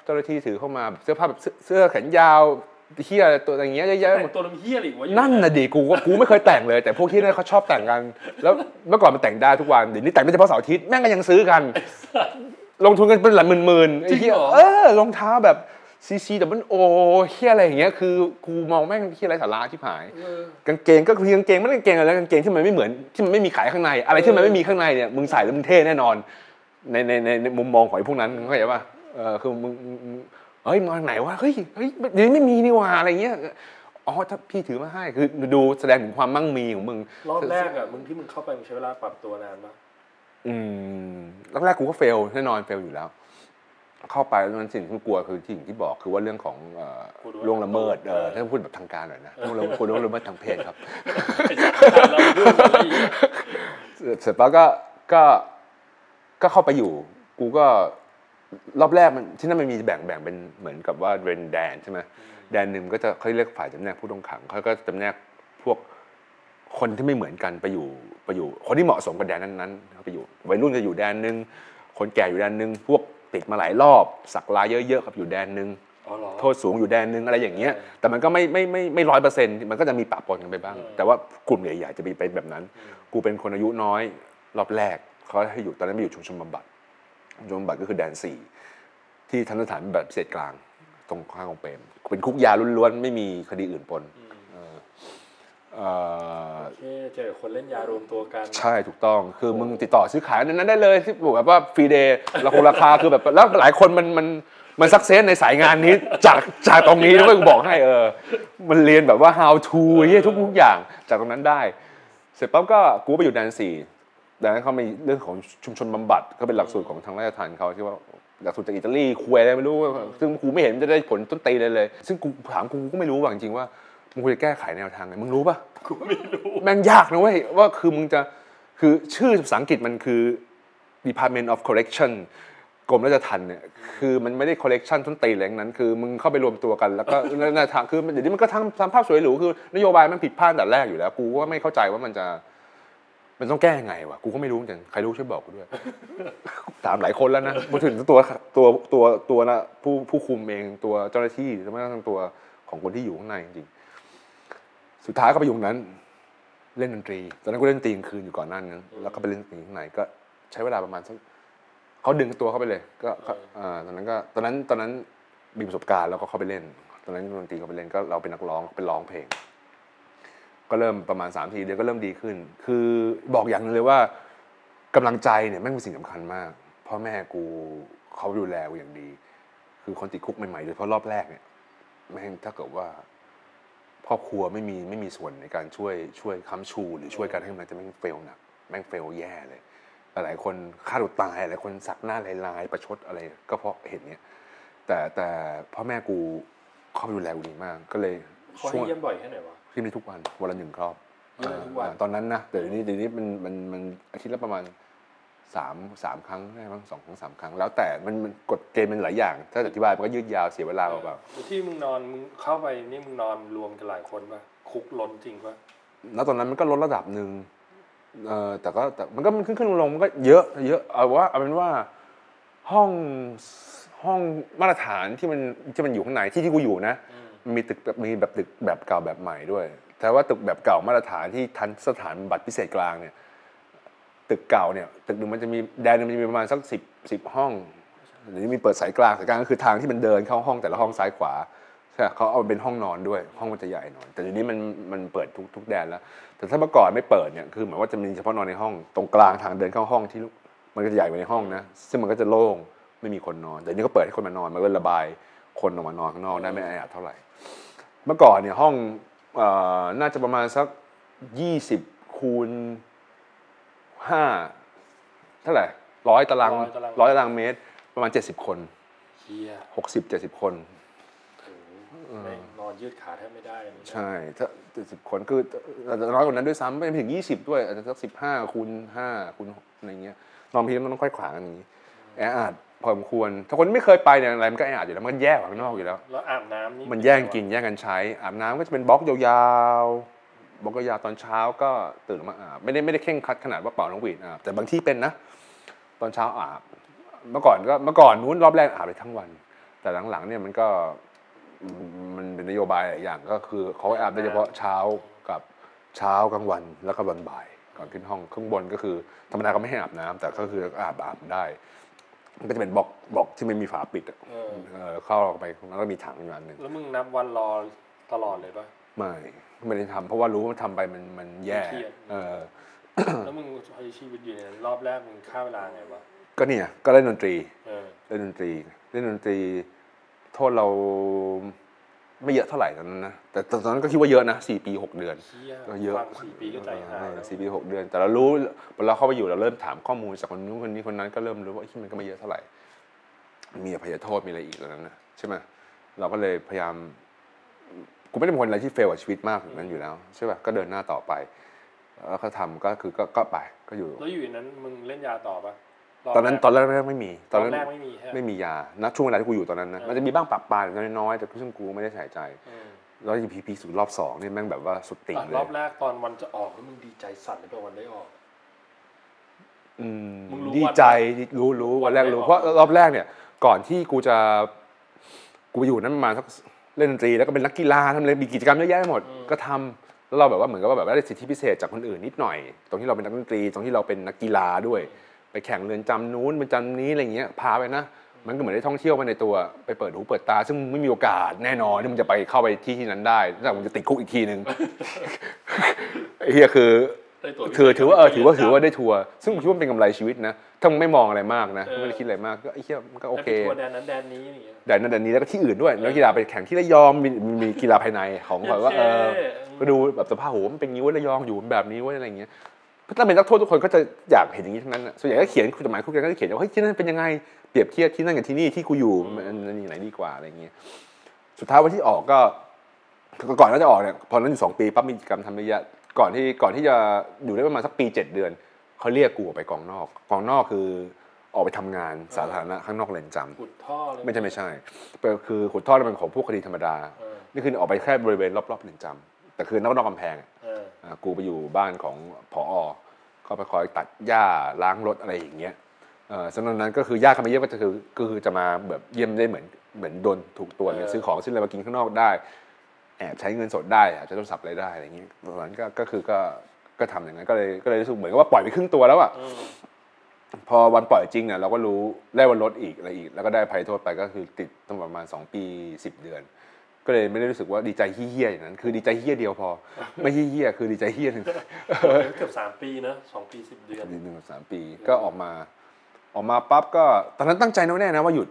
จ้าหน้าที่ถือเข้ามาเสื้อผ้าแบบเสื้อแขนยาวเฮียตัวอย่างเงี้ยเยอะๆแต่งตัวมันเฮียหรือวะนั่นน่ะดิกูกูไม่เคยแต่งเลยแต่พวกที่นั่นเขาชอบแต่งกันแล้วเมื่อก่อนมันแต่งได้ทุกวันเดี๋ยวนี้แต่งได้เฉพาะเสาร์อาทิตย์แม่งก็ยังซื้อกันลงทุนกันเป็นหลายหมื่นๆไอ้เหี้ยเออรองเท้าแบบซีซีแต่มันโอเฮียอะไรอย่างเงี้ยคือกูมองแม่งเฮียอะไรสาระที่หายกางเกงก็คือกางเกงไม่กางเกงอะไรกางเกงที่มันไม่เหมือนที่มันไม่มีขายข้างในอะไรที่มันไม่มีข้างในเนี่ยมึงใส่แล้วมึงเท่แน่นอนในในในมุมมองของไอ้พวกนั้นเข้าใจป่ะเออคือมึง เฮ้ยมาทางไหนวะเฮ้ยเฮ้ยเดี๋ยวไม่มีนี่หว่าอะไรเงี้ยอ๋อถ้าพี่ถือมาให้คือดูแสดงถึงความมั่งมีของมึงรอบแรกอ่ะมึงที่มึงเข้าไปมึงใช้เวลาปรับตัวนานปะอืมรอบแรกกูก็เฟลแน่นอนเฟลอยู่แล้วเข้าไปแล้วมันสิ่งที่กลัวคือสิ่งที่บอกคือว่าเรื่องของเอ่อล่วงละเมิดเออถ้าพูดแบบทางการหน่อยนะล่วงละเมิดคนล่วงละเมิดทางเพศครับเสร็จแล้วก็ก็ก็เข้าไปอยู่กูก็รอบแรกมันที่นั่นมันมีแบ่งแบ่งเป็นเหมือนกับว่าเป็นแดนใช่ไหมแดนหนึ่งก็จะเขาเรียกฝ่ายจำแนกผู้ต้องขังเขาก็จำแนกพวกคนที่ไม่เหมือนกันไปอยู่ไปอยู่คนที่เหมาะสมกับแดนนั้นๆเขาไปอยู่วัยรุ่นจะอยู่แดนหนึ่งคนแก่อยู่แดนหนึ่งพวกติดมาหลายรอบสักลายเยอะๆกับอยู่แดนหนึ่งโทษสูงอยู่แดนหนึ่งอะไรอย่างเงี้ยแต่มันก็ไม่ไม่ไม่ไม่ร้อยเปอร์เซ็นต์มันก็จะมีปะปนกันไปบ้างแต่ว่ากลุ่มใหญ่ๆจะเป็นแบบนั้นกูเป็นคนอายุน้อยรอบแรกเขาให้อยู่ตอนนั้นไปอยู่ชุมชนบำบัดชุมชนบำบัดก็คือแดนสี่ที่ทันสถานบำบัดพิเศษกลางตรงข้างของเปรมเป็นคุกยาล้วนๆไม่มีคดีอื่นปนโอเคเจอคนเล่นยารวมตัวกันใช่ถูกต้องคือมึงติดต่อซื้อขายนั้นได้เลยที่บอกแบบว่าฟรีเดย์ราคาราคาคือแบบแล้วหลายคนมันมันมันซักเซสในสายงานนี้จากจากตรงนี้ด้วยกูบอกให้เออมันเรียนแบบว่า how to เหี้ยทุกทุกอย่างจากตรงนั้นได้เสร็จปั๊บก็กูไปอยู่แดนสี่ดังนั้นเขามีเรื่องของชุมชนบำบัดเขาเป็นหลักสูตรของทางราชทัณฑ์เขาที่ว่าหลักสูตรจากอิตาลีคุยอะไรไม่รู้ซึ่งกูไม่เห็นจะได้ผลต้นตีเลยเลยซึ่งกูถามกูก็ไม่รู้ว่าจริงว่ามึงควรจะแก้ไขแนวทางไงมึงรู้ป่ะกูไม่รู้แม่งยากนะเว้ยว่าคือมึงจะคือชื่อภาษาอังกฤษมันคือ Department of Correction กรมราชทัณฑ์เนี่ยคือมันไม่ได้ correction ต้นตีแหล่งนั้นคือมึงเข้าไปรวมตัวกันแล้วก็แนวทางคือเดี๋ยวนี้มันก็ทำทำภาพสวยหรูคือนโยบายมันผิดพลาดแต่แรกอยู่แล้วกูก็ไม่เข้าใจว่ามันจะมันต้องแก้ยังไงวะกูก็ไม่รู้จริงใครรู้ช่วยบอกกูด้วยถามหลายคนแล้วนะมาถึงตัวตัวตัวตัวนะผู้ผู้คุมเองตัวเจ้าหน้าที่แล้วก็ทั้งตัวของคนที่อยู่ข้างในจริงสุดท้ายก็ไปอยู่ตรงนั้นเล่นดนตรีตอนนั้นกูเล่นดนตรีกลางคืนอยู่ก่อนหน้านั้นแล้วก็ไปเล่นดนตรีข้างในก็ใช้เวลาประมาณสักเขาดึงตัวเข้าไปเลยก็ตอนนั้นก็ตอนนั้นตอนนั้นมีประสบการณ์แล้วก็เข้าไปเล่นตอนนั้นดนตรีเข้าไปเล่นก็เราเป็นนักร้องเป็นร้องเพลงก็เริ่มประมาณสามทีเดียวก็เริ่มดีขึ้นคือบอกอย่างนึงเลยว่ากำลังใจเนี่ยแม่งเป็นสิ่งสำคัญมากพ่อแม่กูเขาดูแลกูอย่างดีคือคนติดคุกใหม่ๆโดยเฉพาะรอบแรกเนี่ยแม่งถ้าเกิดว่าครอบครัวไม่มีไม่มีส่วนในการช่วยช่วยค้ำชูหรือช่วยการให้มันจะแม่งเฟลหนักแม่งเฟลแย่เลยหลายคนฆ่าตัวตายหลายคนสักหน้าลายๆประชดอะไรก็เพราะเห็นเนี่ยแต่แต่พ่อแม่กูเขาดูแลกูดีมากก็เลยช่วยเยี่ยมบ่อยแค่ไหนวะที่นี่ทุกวันวันละหนึ่งรอบตอนนั้นนะแต่เดี๋ยวนี้เดี๋ยวนี้มันมันมันอาทิตย์ละประมาณสามสามครั้งได้บ้างสองครั้งสามครั้งแล้วแต่มันมันกฎเกณฑ์มันหลายอย่างถ้าอธิบายมันก็ยืดยาวเสียเวลาเปล่าที่มึงนอนมึงเข้าไปนี่มึงนอนรวมกันหลายคนป่ะคุกล้นจริงป่ะแล้วตอนนั้นมันก็ลดระดับหนึ่งเออแต่ก็แต่มันก็มันขึ้นขึ้นลงมันก็เยอะเยอะเอาว่าเอาเป็นว่าห้องห้องมาตรฐานที่มันที่มันอยู่ข้างในที่ที่กูอยู่นะมันมีตึกมีแบบตึกแบบเก่าแบบใหม่ด้วยแต่ว่าตึกแบบเก่ามาตรฐานที่ทันสถานบำบัดพิเศษกลางเนี่ยตึกเก่าเนี่ยตึกนึงมันจะมีแดนมันจะมีประมาณสักสิบ สิบห้องหรือมีเปิดสายกลางสายกลางก็คือทางที่มันเดินเข้าห้องแต่ละห้องซ้ายขวาใช่เขาเอาเป็นห้องนอนด้วยห้องมันจะใหญ่หน่อยแต่เดี๋ยวนี้มันมันเปิดทุกทุกแดนแล้วแต่ถ้าเมื่อก่อนไม่เปิดเนี่ยคือเหมือนว่าจะมีเฉพาะนอนในห้องตรงกลางทางเดินเข้าห้องที่มันก็จะใหญ่กว่าในห้องนะซึ่งมันก็จะโล่งไม่มีคนนอนแต่นี่ก็เปิดให้คนมานอนมันก็ระบายคนออกมานอนข้างนอกได้ไม่แออัดเท่าไหร่เมื่อก่อนเนี่ยห้องเอ่อน่าจะประมาณสักยี่สิบคูณห้าเท่าไหร่ร้อยตารางร้อยตารางเมตรประมาณเจ็ดสิบคนหกสิบเจ็ดสิบคนนอนยืดขาแทบไม่ได้ใช่ถ้าเจ็ดสิบคนคือน้อยกว่านั้นด้วยซ้ำไม่ถึงยี่สิบด้วยอาจจะสักสิบห้าคูณห้าคูณอะไรเงี้ยนอนพีมันต้องค่อยขวางกันอย่างนี้แออัดพอสมควรถ้าคนไม่เคยไปเนี่ยอะไรมันก็แออัดอยู่แล้วมันแย่กว่าข้างนอกอยู่แล้วแล้วอาบน้ำนี่มันแย่งกินแย่งกันใช้อาบน้ำก็จะเป็นบล็อกยาวบอกก็ยาตอนเช้าก็ตื่นมาอาบไม่ได้ไม่ได้เคร่งครัดขนาดว่าเป่าน้องวีดอาบแต่บางที่เป็นนะตอนเช้าอาบเมื่อก่อนก็เมื่อก่อนนู้นรอบแรกอาบไปทั้งวันแต่หลังๆเนี่ยมันก็มันเป็นนโยบายหลายอย่างก็คือเขาอาบได้เฉพาะเช้ากับเช้ากลางวันแล้วก็ตอนบ่ายก่อนขึ้นห้องข้างบนก็คือธรรมดาก็ไม่ให้อาบน้ำแต่ก็คืออาบอาบได้มันก็จะเป็นบล็อกบล็อกที่ไม่มีฝาปิดเข้าไปแล้วก็มีถังอยู่อันนึงแล้วมึงนับวันรอตลอดเลยป่ะไม่ไม่ได้ทำเพราะว่ารู้ว่าทำไปมันมันแย่แล้วมึงใช้ชีวิตอยู่ในรอบแรกมึงฆ่าเวลาไงวะก็เนี่ยก็เล่นดนตรีเล่นดนตรีเล่นดนตรี โทษเราไม่เยอะเท่าไหร่ตอนนั้นนะแต่ตอนนั้นก็คิดว่าเยอะนะสี่ปีหกเดือนก็เยอะสี่ปีก็ใจหายสี่ปีหกเดือนแต่เรารู้พอเราเข้าไปอยู่เราเริ่มถามข้อมูลจากคนนู้นคนนี้คนนั้นก็เริ่มรู้ว่าที่มันก็ไม่เยอะเท่าไหร่มีอภัยโทษมีอะไรอีกตอนนั้นนะใช่ไหมเราก็เลยพยายามกูไม่ได้เป็นคนอะไรที่เฟลกับชีวิตมากอย่างนั้นอยู่แล้วใช่ป่ะก็เดินหน้าต่อไปแล้วก็ทำก็คือก็ก็ไปก็อยู่แล้วอยู่นั้นมึงเล่นยาต่อป่ะตอนนั้นตอนแรกไม่มีตอนแรกไม่มีไม่มียานะช่วงเวลาที่กูอยู่ตอนนั้นนะมันจะมีบ้างปรับปลายน้อยๆแต่ซึ่งกูไม่ได้ใส่ใจแล้วที่พีพีสุดรอบสองนี่แม่งแบบว่าสุดติ่งเลยรอบแรกตอนวันจะออกแล้วมึงดีใจสั่นเลยป่ะวันได้ออกอืมดีใจรู้รู้วันแรกรู้เพราะรอบแรกเนี่ยก่อนที่กูจะกูอยู่นั้นมาสักเล่นดนตรีแล้วก็เป็นนักกีฬาทำอะไรมีกิจกรรมเยอะแยะหมดก็ทำแล้วเราแบบว่าเหมือนกับว่าแบบได้สิทธิพิเศษจากคนอื่นนิดหน่อยตรงที่เราเป็นนักดนตรีตรงที่เราเป็นนักกีฬาด้วยไปแข่งเรือนจำนู้นเรือนจำนี้อะไรเงี้ยพาไปนะมันก็เหมือนได้ท่องเที่ยวไปในตัวไปเปิดหูเปิดตาซึ่งไม่มีโอกาสแน่นอนที่มันจะไปเข้าไปที่ที่นั้นได้แต่มันจะติดคุกอีกทีนึงไอ้เหี้ยคือถือถือว่าเออถือว่าถือว่าได้ทัวร์ซึ่งผมคิดว่าเป็นกำไรชีวิตนะถ้ามึงไม่มองอะไรมากนะไม่ได้คิดอะไรมากก็ไอ้เหี้ยมันก็โอเคทัวร์แดนนั้นแดนนี้อย่างเงี้ยแดนนั้นแดนนี้แล้วก็ที่อื่นด้วยแล้วกีฬาไปแข่งที่ระยองมีมีกีฬาภายในของแบบว่าเออก็ดูแบบสภาพโหมันเป็นงี้ว่าระยองอยู่แบบนี้ว่าอะไรเงี้ยถ้าเป็นนักโทษทุกคนก็จะอยากเห็นอย่างนี้ทั้งนั้นส่วนใหญ่ก็เขียนจดหมายคุกกันก็จะเขียนว่าเฮ้ยที่นั่นเป็นยังไงเปรียบเทียบที่นั่นกับที่นี่ที่กูอยู่มันมีไหนดีกว่าอะไรเงี้ยสุดท้ายวันที่ออกก็ก่อนน่าจะออกเนี่ยพอนั้นอยู่สองปีปั๊บมีกิจกรรมทำระยะก่อนที่ก่อนที่จะอยู่ได้ประมาณสักปีเจ็ดเดือนเขาเรียกกูออกไปกองนอกกองนอกคือออกไปทำงานสาธารณะข้างนอกเรือนจำขุดท่อเลยไม่ใช่ไม่ใช่คือขุดท่อเป็นของพวกคดีธรรมดานี่คือออกไปแค่บริเวณรอบๆเรือนจำแต่คือนอกนอกกำแพงกูไปอยู่บ้านของผอ.ก็ไปคอยตัดหญ้าล้างรถอะไรอย่างเงี้ยสำหรับนั้นก็คือญาติเขามาเยี่ยมก็คือก็คือจะมาแบบเยี่ยมได้เหมือนเหมือนโดนถูกตัวซื้อของซื้ออะไรมากินข้างนอกได้แอบใช้เงินสดได้แอบใช้โทรศัพท์อะไรได้อะไรอย่างเงี้ยตอนนั้นก็ก็คือก็ก็ทำอย่างนั้นก็เลยก็เลยรู้สึกเหมือนกับว่าปล่อยไปครึ่งตัวแล้วอ่ะพอวันปล่อยจริงเนี่ยเราก็รู้ได้วันลดอีกอะไรอีกแล้วก็ได้ภัยโทษไปก็คือติดตั้งประมาณสองปีสิบเดือนก็เลยไม่ได้รู้สึกว่าดีใจเหี้ยๆอย่างนั้นคือดีใจเหี้ยเดียวพอไม่เหี้ยๆคือดีใจเหี้ยนึงเกือบสามปีนะสองปีสิบเดือนนิดนึงสามปีก็ออกมาออกมาปั๊บก็ตอนนั้นตั้งใจแน่ๆนะว่าหยุด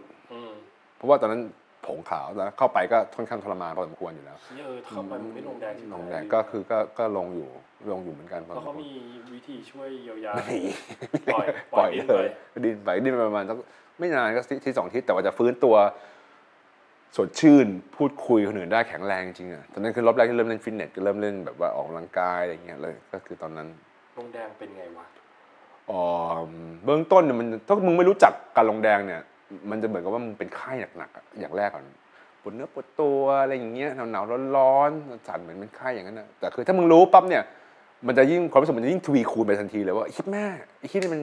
เพราะว่าตอนนั้นผงขาวแล้วเข้าไปก็ค่อนข้างทรมานพอสมควรอยู่แล้วเออเข้าไปมันไม่ลงแดงใช่ไหมลงแดงก็คือก็ก็ลงอยู่ลงอยู่เหมือนกันพอแล้วเขามีวิธีช่วยเยียวยาปล่อยปล่อยเลยดินไปดินไปประมาณสักไม่นานก็ที่สองทิศแต่ว่าจะฟื้นตัวสดชื่นพูดคุยคนอื่นได้แข็งแรงจริงอ่ะตอนนั้นคือรอบแรกที่เริ่มเล่นฟิตเนสก็เริ่มเล่นแบบว่าออกกำลังกายอะไรเงี้ยเลยก็คือตอนนั้นลงแดงเป็นไงวะอ๋อเบื้องต้นเนี่ยมันถ้ามึงไม่รู้จักการลงแดงเนี่ยมันจะเหมือนกับว่ามึงเป็นไข้หนักๆอย่างแรกก่อนปวดเนื้อปวดตัวอะไรอย่างเงี้ยหนาวๆร้อนๆสั่นเหมือนเป็นไข้อย่างนั้นนะแต่คือถ้ามึงรู้ปั๊บเนี่ยมันจะยิ่งความรู้สึกมันจะยิ่งทวีคูณไปทันทีเลยว่าไอ้คิดแม่ไอ้คิดนี่มัน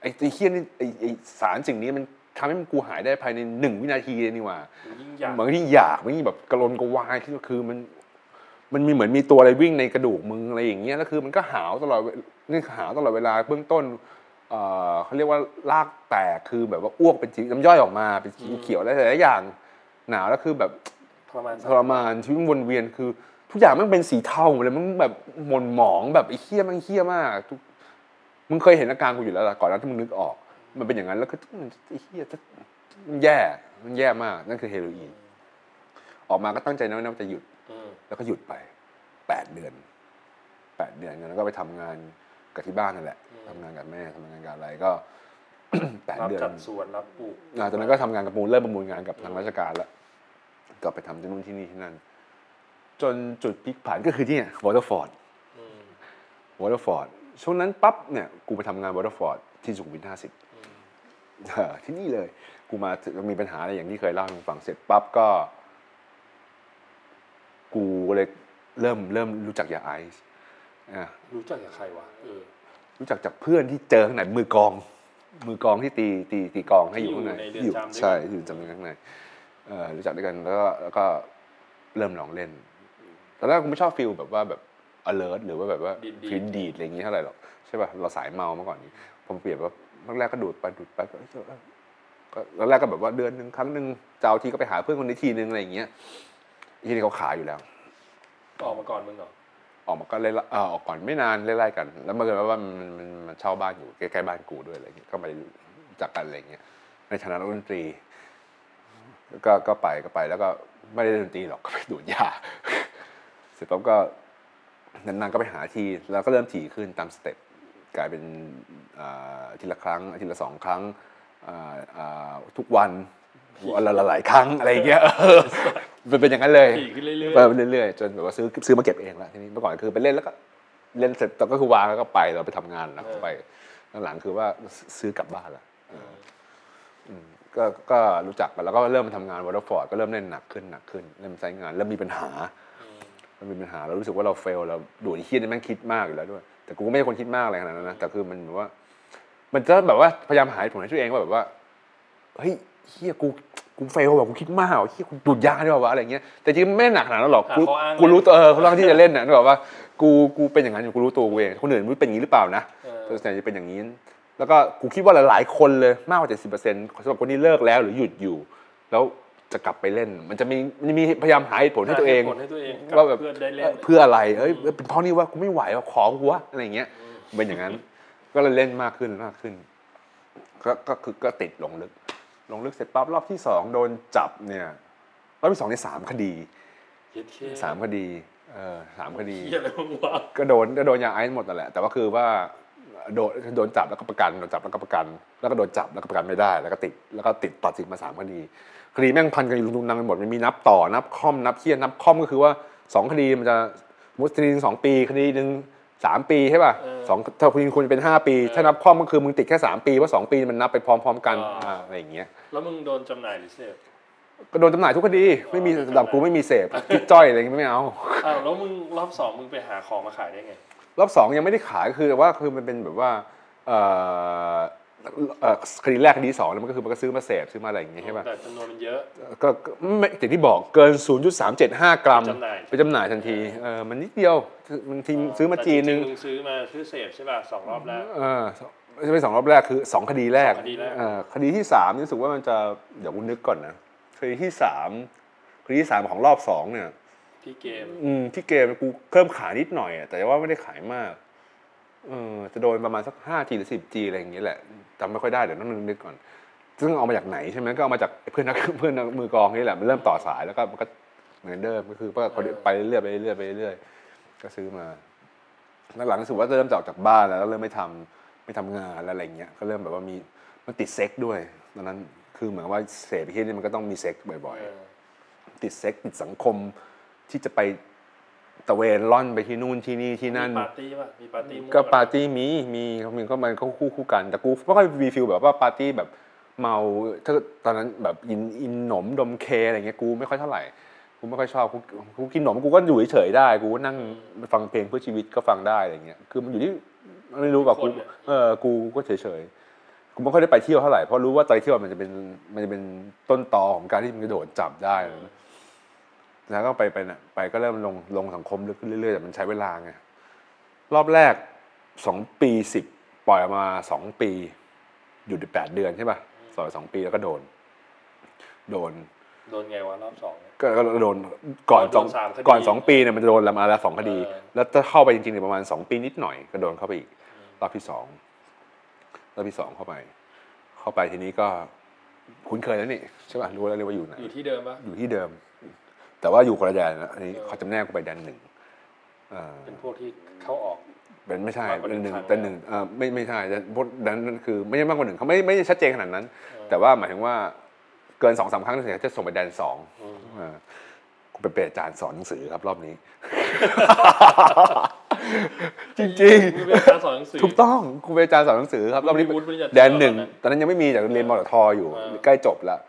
ไอ้ไอ้คิดนี่ไอ้ไอ้สารสิ่งนี้มันทำให้มันกูหายได้ภายในหนึ่งวินาทีนี่ว่าเหมือนที่อยากมันยิ่งแบบกระลนกระวายที่คือมันมันมีเหมือนมีตัวอะไรวิ่งในกระดูกมึงอะไรอย่างเงี้ยแล้วคือมันก็หาวตลอดนี่หาวตลอดเวลาเบื้องต้นเขาเรียกว่าลากแตกคือแบบว่าอ้วกเป็นสีน้ำย่อยออกมาเป็นสีเขียวอะไรหลายอย่างหนาวแล้วคือแบบทรมานชีวิตวนเวียนคือทุกอย่างมันเป็นสีเทาหมดเลยมันแบบหม่นหมองแบบไอ้เหี้ยมันเหี้ยมากมึงเคยเห็นอาการกูอยู่แล้วล่ะก่อนหน้าที่มึงนึกออกมันเป็นอย่างนั้นแล้วก็ไอ้เหี้ยมันแย่มันแย่มากนั่นคือเฮโรอีนออกมาก็ตั้งใจนะว่าจะหยุดแล้วก็หยุดไปแปดเดือนแปดเดือนแล้วก็ไปทำงานกับที่บ้านนั่นแหละทำงานกับแม่ทำงานกับอะไรก็แปดเดือนรับจัดสวนรับปลูกตอนนั้นก็ทำงานกับมูลเริ่มประมูลงานกับทางราชการแล้วก็ไปทำที่นู่นที่นี่ที่นั่นจนจุดพลิกผันก็คือที่เนี่ยวอเตอร์ฟอร์ดวอเตอร์ฟอร์ดช่วงนั้นปั๊บเนี่ยกูไปทำงานวอเตอร์ฟอร์ดที่สุขุมวิทห้าสิบที่นี่เลยกูมามีปัญหาอะไรอย่างที่เคยเล่าให้ฟังเสร็จปั๊บก็กูเลยเริ่มเริ่มรู้จักยาไอซ์รู้จักจากใครวะเออรู้จักจากเพื่อนที่เจอข้างในมือกองมือกองที่ตีตีตีกองให้อยู่ข้างในอยู่ใช่อยู่จำเป็นข้างในเออรู้จักด้วยกันแล้วก็แล้วก็เริ่มลองเล่นตอนแรกกูไม่ชอบฟีลแบบว่าแบบ alert หรือว่าแบบว่าฟีลดีดอะไรอย่างงี้เท่าไหร่หรอกใช่ป่ะเราสายเมามาก่อนนี้ผมเปรียบว่าแรกๆก็ดูดไปดูดไปก็แล้วแรกก็แบบว่าเดือนนึงครั้งนึงเจ้าทีก็ไปหาเพื่อนคนนี้ทีนึงอะไรอย่างเงี้ยทีนี้เขาขายอยู่แล้วออกมาก่อนมึงเหรอออกมาก็เลยเออออกก่อนไม่นานไล่ๆกันแล้วมาเกิดว่ามันมันมันเช่าบ้านอยู่ใกล้ๆบ้านกูด้วยอะไรเงี้ยก็ไปจากกันอะไรเงี้ยในฐานะนักดนตรี ก็ก็ไปก็ไปแล้วก็ไม่ได้ดนตรีหรอกก็ไปดูดยาเสร็จปั๊บก็นานๆก็ไปหาทีแล้วก็เริ่มถี่ขึ้นตามสเต็ปกลายเป็นอาทิตย์ละครั้งอาทิตย์ละสองครั้งทุกวันวันละหลายครั้งอะไรเงี้ยมันเป็นอย่างนั้นเลยถี่ขึ้นเรื่อยๆไปเรื่อยๆจนแบบว่าซื้อซื้อมาเก็บเองละทีนี้เมื่อก่อนคือไปเล่นแล้วก็เล่นเสร็จก็คือวางแล้วก็ไปเราไปทำงานแล้วไปหลังๆคือว่าซื้อกลับบ้านละก็ก็รู้จักกันแล้วก็เริ่มมาทำงานวอเตอร์ฟอร์ดก็เริ่มเล่นหนักขึ้นหนักขึ้นเริ่มใช้งานเริ่มมีปัญหาเริ่มมีปัญหาเรารู้สึกว่าเราเฟลเราดูดเหี้ยนี่แม่งคิดมากอยู่แล้วด้วยแต่กูก็ไม่ใช่คนคิดมากอะไรขนาดนั้นนะแต่คือมันแบบว่ามันจะแบบว่าพยายามหาผลให้ตัวเองว่าแบบว่าเฮ้ยเหี้ยกูกูเฟลว่ะกูคิดมากว่ะเหี้ยกูดูดยาด้วยว่ะอะไรเงี้ยแต่จริงไม่หนักขนาดนั้นหรอกกูกูรู้ตัวเออเขาเล่าที่จะเล่นน่ะแบบว่ากูกูเป็นอย่างนั้นอยู่กูรู้ตัวกูเองคนอื่นมันเป็นอย่างนี้หรือเปล่านะตัวไหนจะเป็นอย่างนี้แล้วก็กูคิดว่าหลายๆคนเลยมากกว่า เจ็ดสิบเปอร์เซ็นต์ สำหรับคนที่เลิกแล้วหรือหยุดอยู่แล้วจะกลับไปเล่นมันจะมีมีพยายามหาเหตุผลให้ตัวเองว่าแบบเพื่ออะไรเอ้ยเป็นเพราะนี่ว่ากูไม่ไหวว่าของกูวะอะไรอย่างเงี้ยเป็นอย่างนั้นก็เลยเล่นมากขึ้นมากขึ้นก็ก็คือก็ติดลงลึกลงลึกเสร็จปั๊บรอบที่สองโดนจับเนี่ยรอบที่สองในสามคดีสามคดีเออสามคดีก็โดนก็โดนยาไอซ์หมดนั่นแหละแต่ว่าคือว่าโดนโดนจับแล้วก็ประกันโดนจับแล้วก็ประกันแล้วก็โดนจับแล้วก็ประกันไม่ได้แล้วก็ติดแล้วก็ติดตัดสินมาสามคดีคดีแม่งพันกันอยู่ลุงนังไปหมดมันมีนับต่อนับค่อมนับเคียนนับค่อมก็คือว่าสองคดีมันจะมุสลิมสองปีคดีนึงสามปีใช่ป่ะสองถ้าคุณคุณเป็นห้าปีถ้านับค่อมก็คือมึงติดแค่สามปีเพราะสองปีมันนับไปพร้อมๆกันอะไรอย่างเงี้ยแล้วมึงโดนจำหน่ายหรือเสพก็โดนจำหน่ายทุกคดีไม่มีดับกูไม่มีเสพจิ๊กจ้อยอะไรไม่เอาอ้าวแล้วมึงรอบสองมึงไปหาของมาขายได้ไงรอบสองยังไม่ได้ขายคือว่าคือมันเป็นแบบว่าคดีแรกคดีสองแล้วมันก็คือมันก็ซื้อมาเสพซื้อมาอะไรอย่างเงี้ยใช่ป่ะแต่จำนวนมันเยอะก็ไม่อย่างที่บอกเกิน ศูนย์จุดสามเจ็ดห้า กรัมไปจำหน่ายทันทีเออมันนิดเดียวมันทีซื้อมาจีนนึงซื้อมาซื้อเสพใช่ป่ะสองรอบแรกเออใช่ไหมสองรอบแรกคือสองคดีแรกเออคดีที่สามรู้สึกว่ามันจะเดี๋ยวกูนึกก่อนนะคดีที่สามคดีที่สามของรอบสองเนี่ยที่เกมอืมที่เกมกูเพิ่มขายนิดหน่อยแต่ว่าไม่ได้ขายมากเออจะโดนประมาณสัก ห้าจี หรือ สิบจี อะไรอย่างเงี้ยแหละจำไม่ค่อยได้เดี๋ยวต้องนึกก่อนซึ่งเอามาจากไหนใช่มั้ยก็เอามาจากเพื่อนนักเพื่อนมือกองนี่แหละมันเริ่มต่อสายแล้วก็มันก็เหมือนเดิมก็คือก็ไปเรื่อยๆไปเรื่อยๆไปเรื่อยๆก็ซื้อมาหลังๆรู้สึกว่าเริ่มออกจากบ้านแล้วเริ่มไม่ทำไม่ทำงานอะไรอย่างเงี้ยก็เริ่มแบบว่ามีมันติดเซ็กด้วยตอนนั้นคือเหมือนว่าเสพที่นี่มันก็ต้องมีเซ็กบ่อยๆติดเซ็กติดสังคมที่จะไปตะเวนล่อนไปที่นู่นที่นี่ที่นั่นปาร์ตี้ป่ะมีปาร์ตี้ก็ปาร์ตี้มีมีมีก็มันก็คู่คู่กันแต่กูไม่ค่อยมีฟีลแบบว่าปาร์ตี้แบบเมาถ้าตอนนั้นแบบอินอินหนมดมเคอะไรเงี้ยกูไม่ค่อยเท่าไหร่กูไม่ค่อยชอบกูกูกินหนมกูก็อยู่เฉยๆได้กูนั่งฟังเพลงเพื่อชีวิตก็ฟังได้อะไรเงี้ยคือมันอยู่ที่ไม่รู้แบบกูเออกูก็เฉยๆกูไม่ค่อยได้ไปเที่ยวเท่าไหร่เพราะรู้ว่าไปเที่ยวมันจะเป็นมันจะเป็นต้นตอของการที่มึงจะโดนจับได้แล้วก็ไปไปน่ะไปก็เริ่มลงลงสังคมลึกขึ้นเรื่อยๆแต่มันใช้เวลาไงรอบแรกสองปีสิบปล่อยออกมาสองปีหยุดแปดเดือนใช่ป่ะสอยสองปีแล้วก็โดนโดนโดนไงวะรอบสองก็โดนก่อนสองก่อนสองปีเนี่ยมันโดนละมาละสองคดีแล้วถ้าเข้าไปจริงๆเนี่ยประมาณสองปีนิดหน่อยก็โดนเข้าไปอีกรอบที่สองรอบที่สองเข้าไปเข้าไปทีนี้ก็คุ้นเคยแล้วนี่ใช่ป่ะรู้แล้วว่าอยู่ไหนอยู่ที่เดิมป่ะอยู่ที่เดิมแต่ว่าอยู่คนละแดนนะอันนี้เขาจำแนกกูไปแดนหนึ่งเป็นพวกที่เข้าออกเป็นไม่ใช่แดนหนึ่งแดนหนึ่งไม่ไม่ใช่พวกแดนนั้นคือไม่ใช่มากกว่าหนึ่งเขาไม่ไม่ชัดเจนขนาดนั้นแต่ว่าหมายถึงว่าเกินสองสามครั้งเนี่ยจะส่งไปแดนสองกูไปเป็นอาจารย์สอนหนังสือครับรอบนี้จริงจริงถูกต้องกูเป็นอาจารย์สอนหนังสือครับรอบนี้แดนหนึ่งตอนนั้นยังไม่มีแต่เรียนมอทออยู่ใกล้จบแล้ว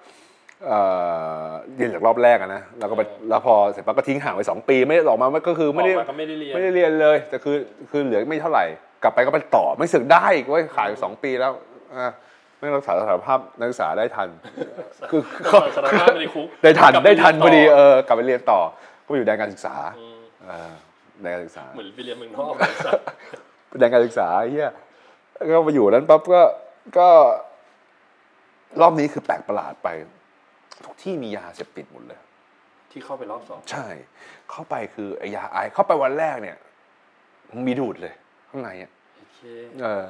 เรียนจากรอบแรกนะแล้วก็แล้วพอเสร็จปั๊บก็ทิ้งห่างไปสองปีไม่ได้ออกมาก็คือไม่ได้ไม่ได้เรียนไม่ได้เรียนเลยแต่คือคือเหลือไม่เท่าไหร่กลับไปก็ไปต่อไม่สึกได้อีกเว้ยขายอยู่สองปีแล้วอ่ะไม่รักษาสารภาพนักศึกษาได้ทันคือสารภาพในคุกได้ทันได้ทันพอดีเออกลับไปเรียนต่อก็อยู่แดนการศึกษาเออแดนการศึกษาเหมือนไปเรียนเมืองนอกแดนการศึกษาเหี้ยก็มาอยู่นั้นปั๊บก็ก็รอบนี้คือแปลกประหลาดไปทุกที่มียาเสพติดหมดเลยที่เข้าไปรอบสองใช่เข้าไปคือไอยาไอเข้าไปวันแรกเนี่ยมีดูดเลยข้างในอ่ะโอเคเออ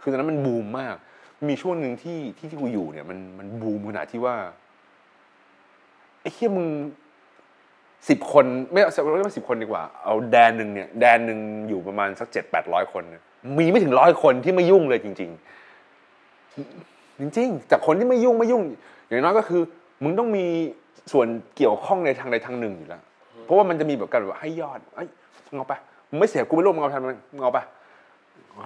คือตอนนั้นมันบูมมากมีช่วงนึงที่ที่ที่กูอยู่เนี่ยมันมันบูมขนาดที่ว่า ไอ้เหี้ยมึงสิบคนไม่เอาเรียกว่าสิบคนดีกว่าเอาแดนหนึ่งเนี่ยแดนหนึ่งอยู่ประมาณสักเจ็ดแปดร้อยคนมีไม่ถึงร้อยคนที่ไม่ยุ่งเลยจริงจริงจริงจากคนที่ไม่ยุ่งไม่ยุ่งอย่างน้อยก็คือมึงต้องมีส่วนเกี่ยวข้องในทางใดทางหนึ่งอยู่แล้วเพราะว่ามันจะมีแบบกันว่าให้ยอดไอ้เงาไปมึงไม่เสียกูไม่ร่วมเงาทำมันเงาไป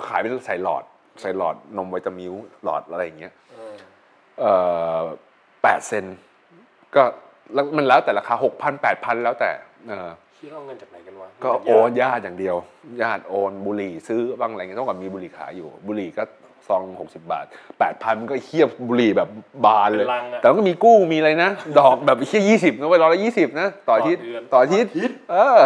ขายไปใส่หลอดใส่หลอดนมไวตามิลหลอดอะไรอย่างเงี้ยแปดเซนก็มันแล้วแต่ราคา หกพัน แปดพัน แล้วแต่เออที่เอาเงินจากไหนกันวะก็โอนญาติอย่างเดียวญาติโอนบุหรี่ซื้อบ้างอะไรเงี้ยต้องกับมีบุหรี่ขายอยู่บุหรี่ก็ซองหกสิบบาท แปดพัน มันก็เหี้ยบุหรี่แบบบานเลยแต่ก็มีกู้มีอะไรนะดอกแบบเหี้ยยี่สิบนะไว้หนึ่งร้อยยี่สิบนะต่ออาทิตย์ต่ออาทิตย์เออ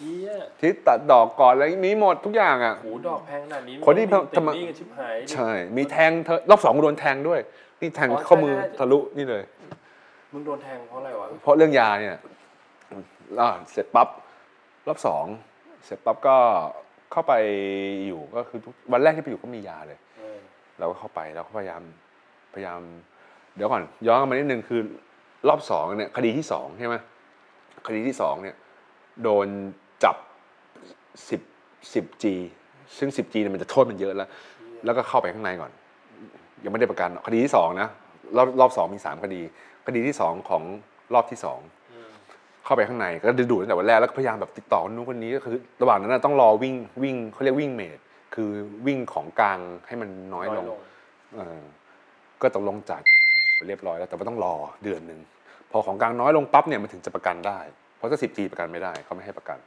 เหี้ยที่ตัดดอกก่อนอะไรมีหมดทุกอย่างอ่ะโหดอกแพงขนาดนี้คนที่ทำนี่ก็ชิบหายใช่มีแทงรอบสองโดนแทงด้วยนี่แทงข้อมือทะลุนี่เลยมึงโดนแทงเพราะอะไรวะเพราะเรื่องยาเนี่ยอ่าเสร็จปั๊บรอบสองเสร็จปั๊บก็เข้าไปอยู่ก็คือวันแรกที่ไปอยู่ก็มียาเลยเราก็เข้าไปเราก็พยายามพยายามเดี๋ยวก่อนย้อนกลับมานิดนึงคือรอบสองเนี่ยคดีที่สองใช่ไหมคดีที่สองเนี่ยโดนจับสิบสิบจีซึ่งสิบจีเนี่ยมันจะโทษมันเยอะแล้วแล้วก็เข้าไปข้างในก่อนยังไม่ได้ประกันคดีที่สองนะรอบรอบสองมีสามคดีคดีที่สองของรอบที่สองเข้าไปข้างในก็ดูตั้งแต่วันแรกแล้วพยายามแบบติดต่อนู้นคนนี้ก็คือระหว่างนั้นต้องรอวิ่งวิ่งเขาเรียกวิ่งเมดคือวิ่งของกลางให้มันน้อยลงก็ตกลงจ่ายไปเรียบร้อยแล้วแต่ว่าต้องรอเดือนหนึ่งพอของกลางน้อยลงปั๊บเนี่ยมันถึงจะประกันได้เพราะถ้าสิบปีประกันไม่ได้เขาไม่ให้ประกัน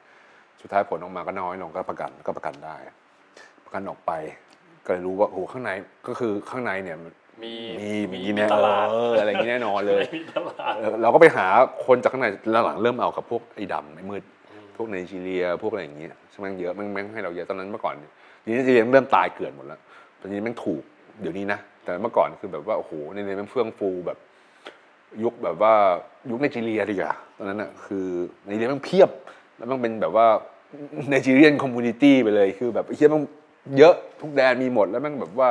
สุดท้ายผลออกมาก็น้อยลงก็ประกันก็ประกันได้ประกันออกไปก็เลยรู้ว่าโอ้ข้างในก็คือข้างในเนี่ยมีมีเนี่ยเอออะไรอย่างนี้แน่นอนเลยเราก็ไปหาคนจากข้างในแล้วหลังเริ่มเอากับพวกไอ้ดำไอ้มืดพวกไนจีเรียพวกอะไรอย่างนี้ใช่ไหมเยอะแม่งแม่งให้เราเยอะตอนนั้นเมื่อก่อนทีนี้ไนจีเรียเริ่มตายเกลื่อนหมดแล้วตอนนี้แม่งถูกเดี๋ยวนี้นะแต่เมื่อก่อนคือแบบว่าโอ้โหในในแม่งเฟื่องฟูแบบยุคแบบว่ายุคไนจีเรียดีกว่าตอนนั้นน่ะคือไนจีเรียแม่งเพียบแล้วมันเป็นแบบว่าไนจีเรียนคอมมูนิตี้ไปเลยคือแบบไอ้เหี้ยแม่งเยอะทุกแดนมีหมดแล้วแม่งแบบว่า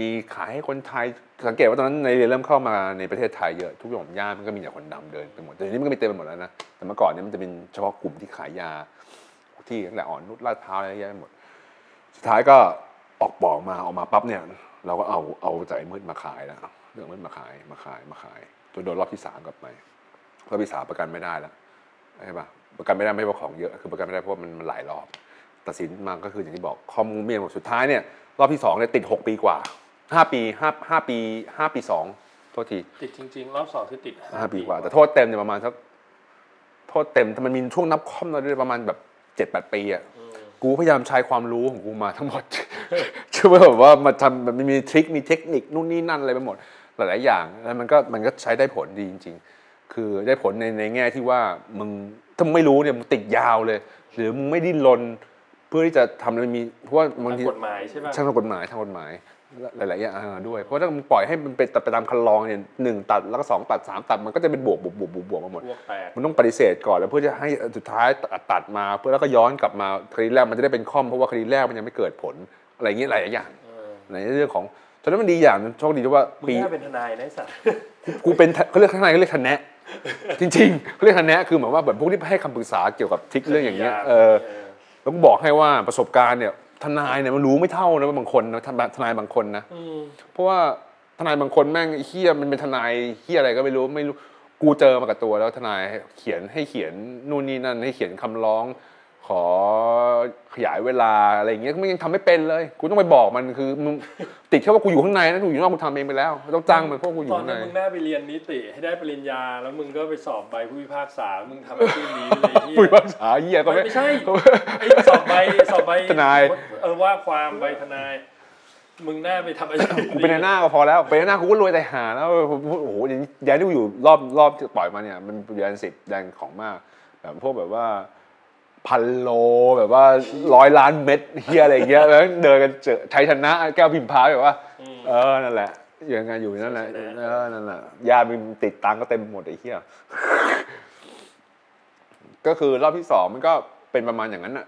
มีขายให้คนไทยสังเกตว่าตอนนั้นในเริ่มเข้ามาในประเทศไทยเยอะทุกหย่อมย่ามันก็มีแต่คนดำเดินไปหมดแต่ทีนี้มันก็มีเต็มไปหมดแล้วนะแต่เมื่อก่อนเนี่ยมันจะเป็นเฉพาะกลุ่มที่ขายยาที่ตั้งแต่อ่อนนุชลาดพร้าวอะไรเยอะหมดสุดท้ายก็ออกปอกมาออกมาปั๊บเนี่ยเราก็เอาเอาใจมืดมาขายแล้วเรื่องมืดมาขายมาขายมาขายจนโดนรอบที่สามกลับไปรอบที่สามประกันไม่ได้แล้วใช่ปะประกันไม่ได้ไม่เพราะของเยอะคือประกันไม่ได้เพราะมันมันหลายรอบตัดสินมาก็คืออย่างที่บอกข้อมูลเมียหมดสุดท้ายเนี่ยรอบที่สองเนี่ยติดหกปีกว่าห้าปี5 5ปีห้าปีสองโทษทีติดจริงๆรอบสองคือติดห้าปีกว่าแต่โทษเต็มเนี่ยประมาณสักโทษเต็มมันมีช่วงนับค่อมเราด้วยประมาณแบบเจ็ดแปดปีอ่ะกูพยายามใช้ความรู้ของกูมาทั้งหมดคือแบบว่ามาทำมันมีทริคมีเทคนิคนู่นนี่นั่นอะไรไปหมดหลายๆอย่างแล้วมันก็มันก็ใช้ได้ผลดีจริงๆคือได้ผลในในแง่ที่ว่ามึงถ้าไม่รู้เนี่ยมึงติดยาวเลยหรือมึงไม่ดิ้นรนเพื่อที่จะทำอะไรมีเพราะว่าบางทีกฎหมายใช่ป่ะทางกฎหมายทางกฎหมายหลายๆอย่างด้วยเพราะถ้ามันปล่อยให้มันเป็นไปตามคันลองเนี่ยหนึ่งตัดแล้วก็สองตัดสามตัดมันก็จะเป็นบวกบวกบวกบวกบวกมาหมดมันต้องปฏิเสธก่อนแล้วเพื่อจะให้สุดท้ายตัดมาเพื่อแล้วก็ย้อนกลับมาคดีแรกมันจะได้เป็นข้อมเพราะว่าคดีแรกมันยังไม่เกิดผลอะไรอย่างเงี้ยหลายอย่างในเรื่องของฉะนั้นมันดีอย่างโชคดีที่ว่าปีกูเป็นทนายนะสัตว์กูเป็นเขาเรียกทนายเขาเรียกทนายจริงๆเขาเรียกทนายคือเหมือนว่าแบบพวกที่ให้คำปรึกษาเกี่ยวกับทิกเรื่องอย่างเงี้ยเออต้องบอกให้ว่าประสบการณ์เนี่ยทนายเนี่ยมันรู้ไม่เท่านะบางคนนะทนายบางคนนะเพราะว่าทนายบางคนแม่งเหี้ยมันเป็นทนายเหี้ยอะไรก็ไม่รู้ไม่รู้กูเจอมากับตัวแล้วทนายเขียนให้เขียนนู่นนี่นั่นให้เขียนคำร้องขอขยายเวลาอะไรอย่างเงี้ยมึงยังทำไม่เป็นเลยกูต้องไปบอกมันคือมึงติดแค่ว่ากูอยู่ข้างในนะกูอยู่นอกกูทำเองไปแล้วต้องจ้างมันเพราะกูอยู่ข้างในตอนนั้นมึงน่าไปเรียนนิติให้ได้ปริญญาแล้วมึงก็ไปสอบใบผู้พิพากษามึงทำอาชีพนี้เลยเหี้ยผู้พิพากษาเหี้ยก็ไม่ใช่ไอ้สอบใบสอบใบทนายเออว่าความใบทนายมึงน่าไปทำอาชีพกูเป็นหน้าก็พอแล้วเป็นหน้ากูก็รวยแต่หาแล้วโอ้โหย้ายที่กูอยู่รอบรอบที่ปล่อยมาเนี่ยมันเดือนสิบแดงของมากแบบพวกแบบว่าพันโลแบบว่าร้อยล้านเม็ดเฮียอะไรเงี้ยแล้วเดินกันเจอชัยชนะแก้วพิมพาแบบว่าเออนั่นแหละยังไงอยู่นั่นแหละเออนั่นแหละยามันติดตังก็เต็มหมดไอ้เฮียก็คือรอบที่สองมันก็เป็นประมาณอย่างนั้นน่ะ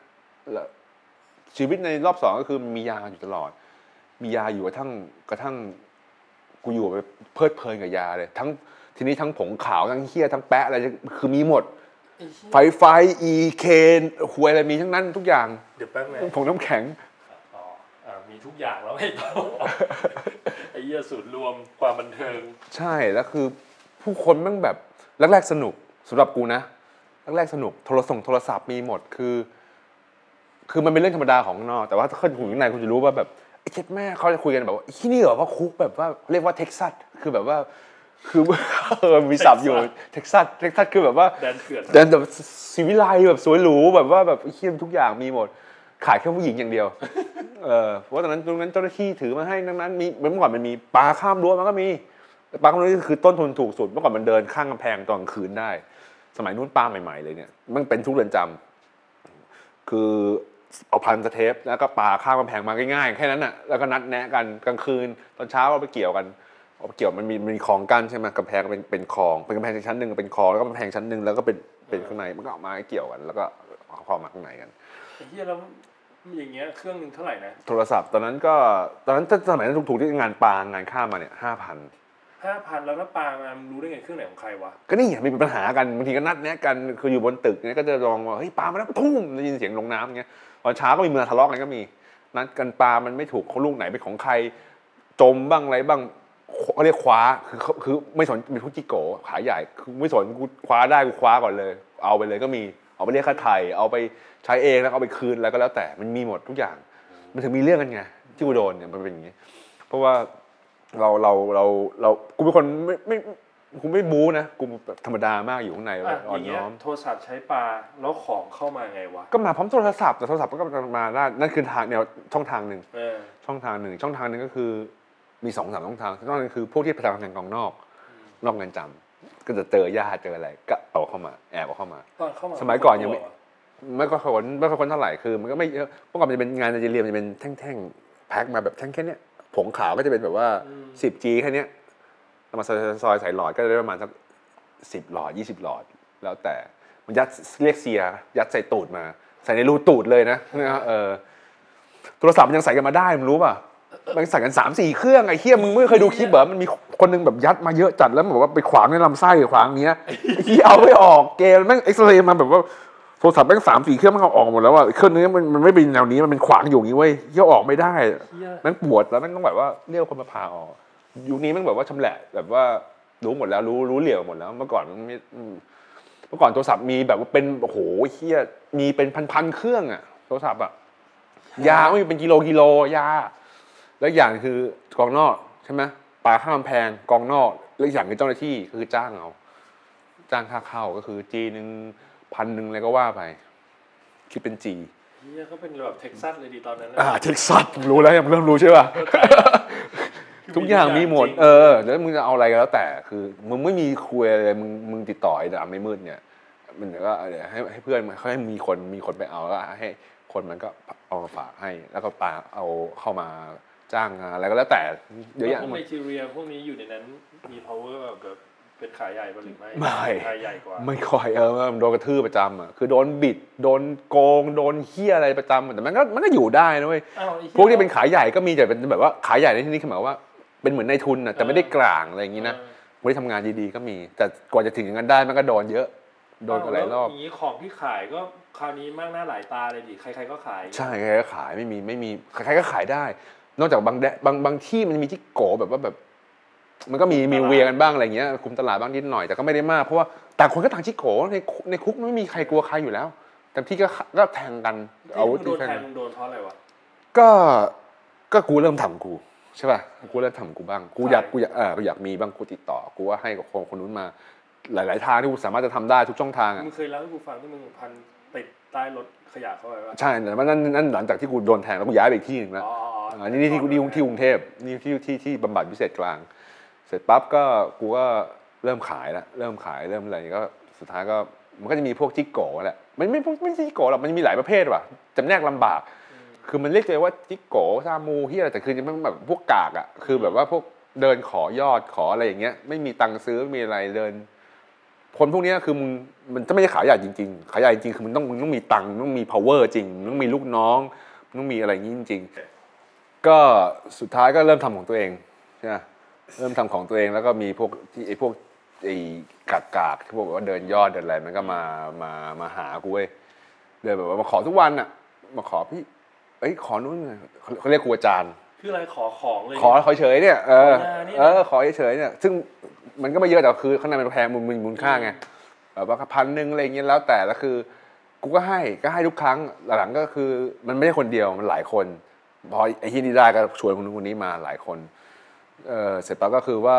ชีวิตในรอบสองก็คือมียาอยู่ตลอดมียาอยู่กระทั่งกระทั่งกูอยู่ไปเพลิดเพลินกับยาเลยทั้ง ทีนี้ทั้งผงขาวทั้งเหี้ยทั้งแปะอะไรคือมีหมดไฟไฟอีเคนหวยอะไรมีทั้งนั้นทุกอย่างเดี๋ยวแป๊บนึงผงน้ำแข็งมีทุกอย่างแล้วไอ้ตัวไอ้เหี้ยสูตรรวมความบันเทิงใช่แล้วคือผู้คนมันแบบแรกๆสนุกสำหรับกูนะแรกๆสนุกโทรส่งโทรศัพท์มีหมดคือคือมันเป็นเรื่องธรรมดาของนอกแต่ว่าคนอยู่ข้างในคุณจะรู้ว่าแบบไอ้เจ็ดแม่เขาจะคุยกันแบบว่าไอ้ที่นี่เหรอว่าคุกแบบว่าเรียกว่าเท็กซัสคือแบบว่าคือเออมีศัพท์อยู่เท็กซัสเท็กซัสคือแบบว่าแดนเถื่อนแดนแบบศิวิไลแบบสวยหรูแบบว่าแบบไอ้เหี้ยทุกอย่างมีหมดขายแค่ผู้หญิงอย่างเดียวเออเพราะตอนนั้นตรงนั้นเจ้าหน้าที่ถือมาให้ดังนั้นมีเมื่อก่อนมันมีปลาข้ามรั้วมันก็มีปลาข้ามรั้วนี่คือต้นทุนถูกสุดเมื่อก่อนมันเดินข้างกำแพงตอนกลางคืนได้สมัยนู้นปลาใหม่ๆเลยเนี่ยมันเป็นทุกเรือนจำคือเอาพันสเทปแล้วก็ปลาข้ามกำแพงมาง่ายๆแค่นั้นน่ะแล้วก็นัดแนะกันกลางคืนตอนเช้าเอาไปเกี่ยวกันเอาไปเกี่ยวมันมีมีคลองกั้นใช่ไหมกำแพงเป็นเป็นคลองเป็นกำแพงชั้นหนึ่งเป็นคลองแล้วก็กำแพงชั้นหนึ่งแล้วก็เป็นเป็นข้างในมันก็ออกมาเกี่ยวกันแล้วก็พอมาข้างในกันเฮียแล้วอย่างเงี้ยเครื่องนึงเท่าไหร่นะโทรศัพท์ตอนนั้นก็ตอนนั้นสมัยนั้นถูกๆที่งานปางงานข้ามมาเนี่ย ห้าพัน ห้าพัน แล้วถ้าปางมารู้ได้ไงเครื่องไหนของใครวะก็นี่มีปัญหากันบางทีก็นัดแนะกันคืออยู่บนตึกเนี่ยก็จะลองว่าเฮ้ยปางมาแล้วทุ่มได้ยินเสียงลงน้ำอย่างเงี้ยตอนเช้าก็มีมือทะเลาะกันก็มีนัดกันปางมันไม่ถูกลูกไหนเป็นของใครจมบ้างอะไรบ้างก็เรียกคว้าคือคือไม่สนเป็นพวกจิโก้ขาใหญ่คือไม่สนกูคว้าได้กูคว้าก่อนเลยเอาไปเลยก็มีเอาไปเรียกค่าไถ่เอาไปใช้เองแล้วเอาไปคืนแล้วก็แล้วแต่มันมีหมดทุกอย่างมันถึงมีเรื่องกันไงที่กูโดนเนี่ยมันเป็นอย่างงี้เพราะว่าเราเราเราเรากูเป็นคนไม่ไม่กูไม่บู๊นะกูแบบธรรมดามากอยู่ข้างในอ่อนน้อมโทรศัพท์ใช้ปลาแล้วของเข้ามาไงวะก็มาพร้อมโทรศัพท์แต่โทรศัพท์ก็มาได้นั่นคือทางแนวช่องทางนึงเออช่องทางนึงช่องทางนึงก็คือมี สอง สาม ช่องทางช่องนึงคือพวกที่ประจำทางกองนอกนอกเรือนจำก็จะเจอญาติเจออะไรก็เอาเข้ามาแอบเอาเข้ามาสมัยก่อนยังไม่ไม่ค่อยคนไม่ค่อยคนเท่าไหร่คือมันก็ไม่เมื่อก่อนมันจะเป็นงานในเจเรียมจะเป็นแท่งๆแพ็คมาแบบแท่งแค่เนี้ยผงขาวก็จะเป็นแบบว่า สิบจี แค่เนี้ยเอามาซอยๆใส่หลอดก็ได้ประมาณสักสิบหลอดยี่สิบหลอดแล้วแต่มันยัดเรียกเสียยัดใส่ตูดมาใส่ในรูตูดเลยนะเออโทรศัพท์มันยังใส่กันมาได้มึงรู้ป่ะมันสั่งกัน สามสี่ เครื่องไอ้เหี้ยมึงไม่เคยดูคลิปเหรอมันมีคนนึงแบบยัดมาเยอะจัดแล้วบอกว่าไปขวางในลำไส้ขวางเงี้ยไอ้เหี้ยเอาไม่ออกเกมแม่งเอ็กซเรย์มาแบบว่าโทรศัพท์แม่ง สามสี่ เครื่องมันเอาออกหมดแล้วอ่ะเครื่องนึงมันมันไม่เป็นแนวนี้มันเป็นขวางอยู่อย่างงี้เว้ยเหี้ยออกไม่ได้แม่งปวดแล้วแม่งต้องแบบว่าเรียกคนมาพาออกยุคนี้แม่งแบบว่าชำแหละแบบว่ารู้หมดแล้วรู้รู้เหลี่ยวหมดแล้วเมื่อก่อนมันเมื่อก่อนโทรศัพท์มีแบบว่าเป็นโอ้โหเหี้ยมีเป็นพันๆเครื่องอ่ะโทรศัพท์อ่ะยาไม่เป็นกิโลกิโลยาแล้วอย่างคือกองนอกใช่ไหมปลาข้ามแพงกองนอกแล้วอย่างคือเจ้าหน้าที่คือจ้างเอาจ้างค่าเข้าก็คือจีหนึ่งพันหนึ่งอะไรก็ว่าไปคิดเป็นจีเนี่ยก็เป็นแบบเท็กซัสเลยดีตอนนั้นอ่าเท็กซัสรู้แล้วยังเริ่มรู้ใช่ป่ะทุกอย่างมีหมดเออแล้วมึงจะเอาอะไรก็แล้วแต่คือมึงไม่มีคุยอะไรมึงมึงติดต่อไอ้ดำไม่มืดเนี่ยมันก็ให้ให้เพื่อนเขาให้มีคนมีคนไปเอาแล้วให้คนมันก็เอาฝากให้แล้วก็ปลาเอาเข้ามาจ้างอะไรก็แล้วแต่เยอะแยะพวกไนจีเรียพวกนี้อยู่ในนั้นมี power แบบเป็นขายใหญ่หรือไม่ขายใหญ่กว่าไม่ค่อยเออโดนกระทืบประจำอ่ะคือโดนบิดโดนโกงโดนเหี้ยอะไรประจำแต่มันก็มันก็อยู่ได้นะเว้ยพวกที่เป็นขายใหญ่ก็มีแต่เป็นแบบว่าขายใหญ่ในที่นี้คือหมายว่าเป็นเหมือนนายทุนนะแต่ไม่ได้กลางอะไรอย่างนี้นะไม่ได้ทำงานดีๆก็มีแต่กว่าจะถึงอย่างนั้นได้มันก็โดนเยอะโดนหลายรอบอย่างนี้ของที่ขายก็คราวนี้มากหน้าหลายตาเลยดิใครๆก็ขายใช่ใครๆก็ขายไม่มีไม่มีใครๆก็ขายได้นอกจากบางแดบางบางที่มันมีที่โกแบบว่าแบบมันก็มีมีเวียกันบ้างอะไรเงี้ยคุมตลาดบ้างนิดหน่อยแต่ก็ไม่ได้มากเพราะว่าต่างคนก็ต่างที่โกในในคุกไม่มีใครกลัวใครอยู่แล้วแต่ที่ก็ก็แทงกันเอาวุธแทงโดนเพราะอะไรวะก็ก็กูเริ่มทำกูใช่ป่ะกูเริ่มทำกูบ้างกูอยากกูอยากเออกูอยากมีบ้างกูติดต่อกูว่าให้กับคนคนนู้นมาหลายๆทางที่กูสามารถจะทำได้ทุกช่องทางอ่ะมึงเคยเล่าให้กูฟังที่มึงพันติดใต้รถขยะเข้าไปป่ะใช่แต่ว่านั่นนั่นหลังจากที่กูโดนแทงแล้วกูย้ายไปอีกที่นึงแล้วอันนี้ที่ที่ที่กรุงเทพนี่ที่ที่ที่บำบัดพิเศษกลางเสร็จปั๊บก็กูก็เริ่มขายแล้วเริ่มขายเริ่มอะไรก็สุดท้ายก็มันก็จะมีพวกจิโก้แหละมันไม่ไม่ใช่จิโก้หรอกมันมีหลายประเภทว่ะจำแนกลำบากคือมันเรียกตัวว่าจิโก้ซามูที่อะไรแต่คือมันแบบพวกกากอ่ะคือแบบว่าพวกเดินขอยอดขออะไรอย่างเงี้ยไม่มีตังค์ซื้อไม่มีอะไรเดินคนพวกนี้คือมึงมันจะไม่ใช่ขายใหญ่จริงๆขายใหญ่จริงคือมึงต้องมึงต้องมีตังค์ต้องมี power จริงต้องมีลูกน้องต้องมีอะไรอย่างนี้จริงก็สุดท้ายก็เริ่มทำของตัวเองใช่ไหมเริ่มทำของตัวเองแล้วก็มีพวกที่ไอ้พวก ไอ้กากากที่บอกว่าเดินยอดเดินอะไรมันก็มามามาหากูเว้ยเดินแบบว่ามาขอทุกวันอ่ะมาขอพี่เอ้ยขอนู้นเขาเรียกครูอาจารย์คืออะไรขอของเลยขอขอเฉยเนี่ยเออเออขอเฉยเนี่ยซึ่งมันก็ไม่เยอะแต่คือข้างในมันแพงมูลมูลค่าไงแบบว่าพันหนึ่งอะไรอย่างเงี้ยแล้วแต่ละคือกูก็ให้ก็ให้ทุกครั้งหลังก็คือมันไม่ใช่คนเดียวมันหลายคนพอไอ้ที่นี่ได้ก็ชวนคนนู้นคนนี้มาหลายคนเออเสร็จปั๊บก็คือว่า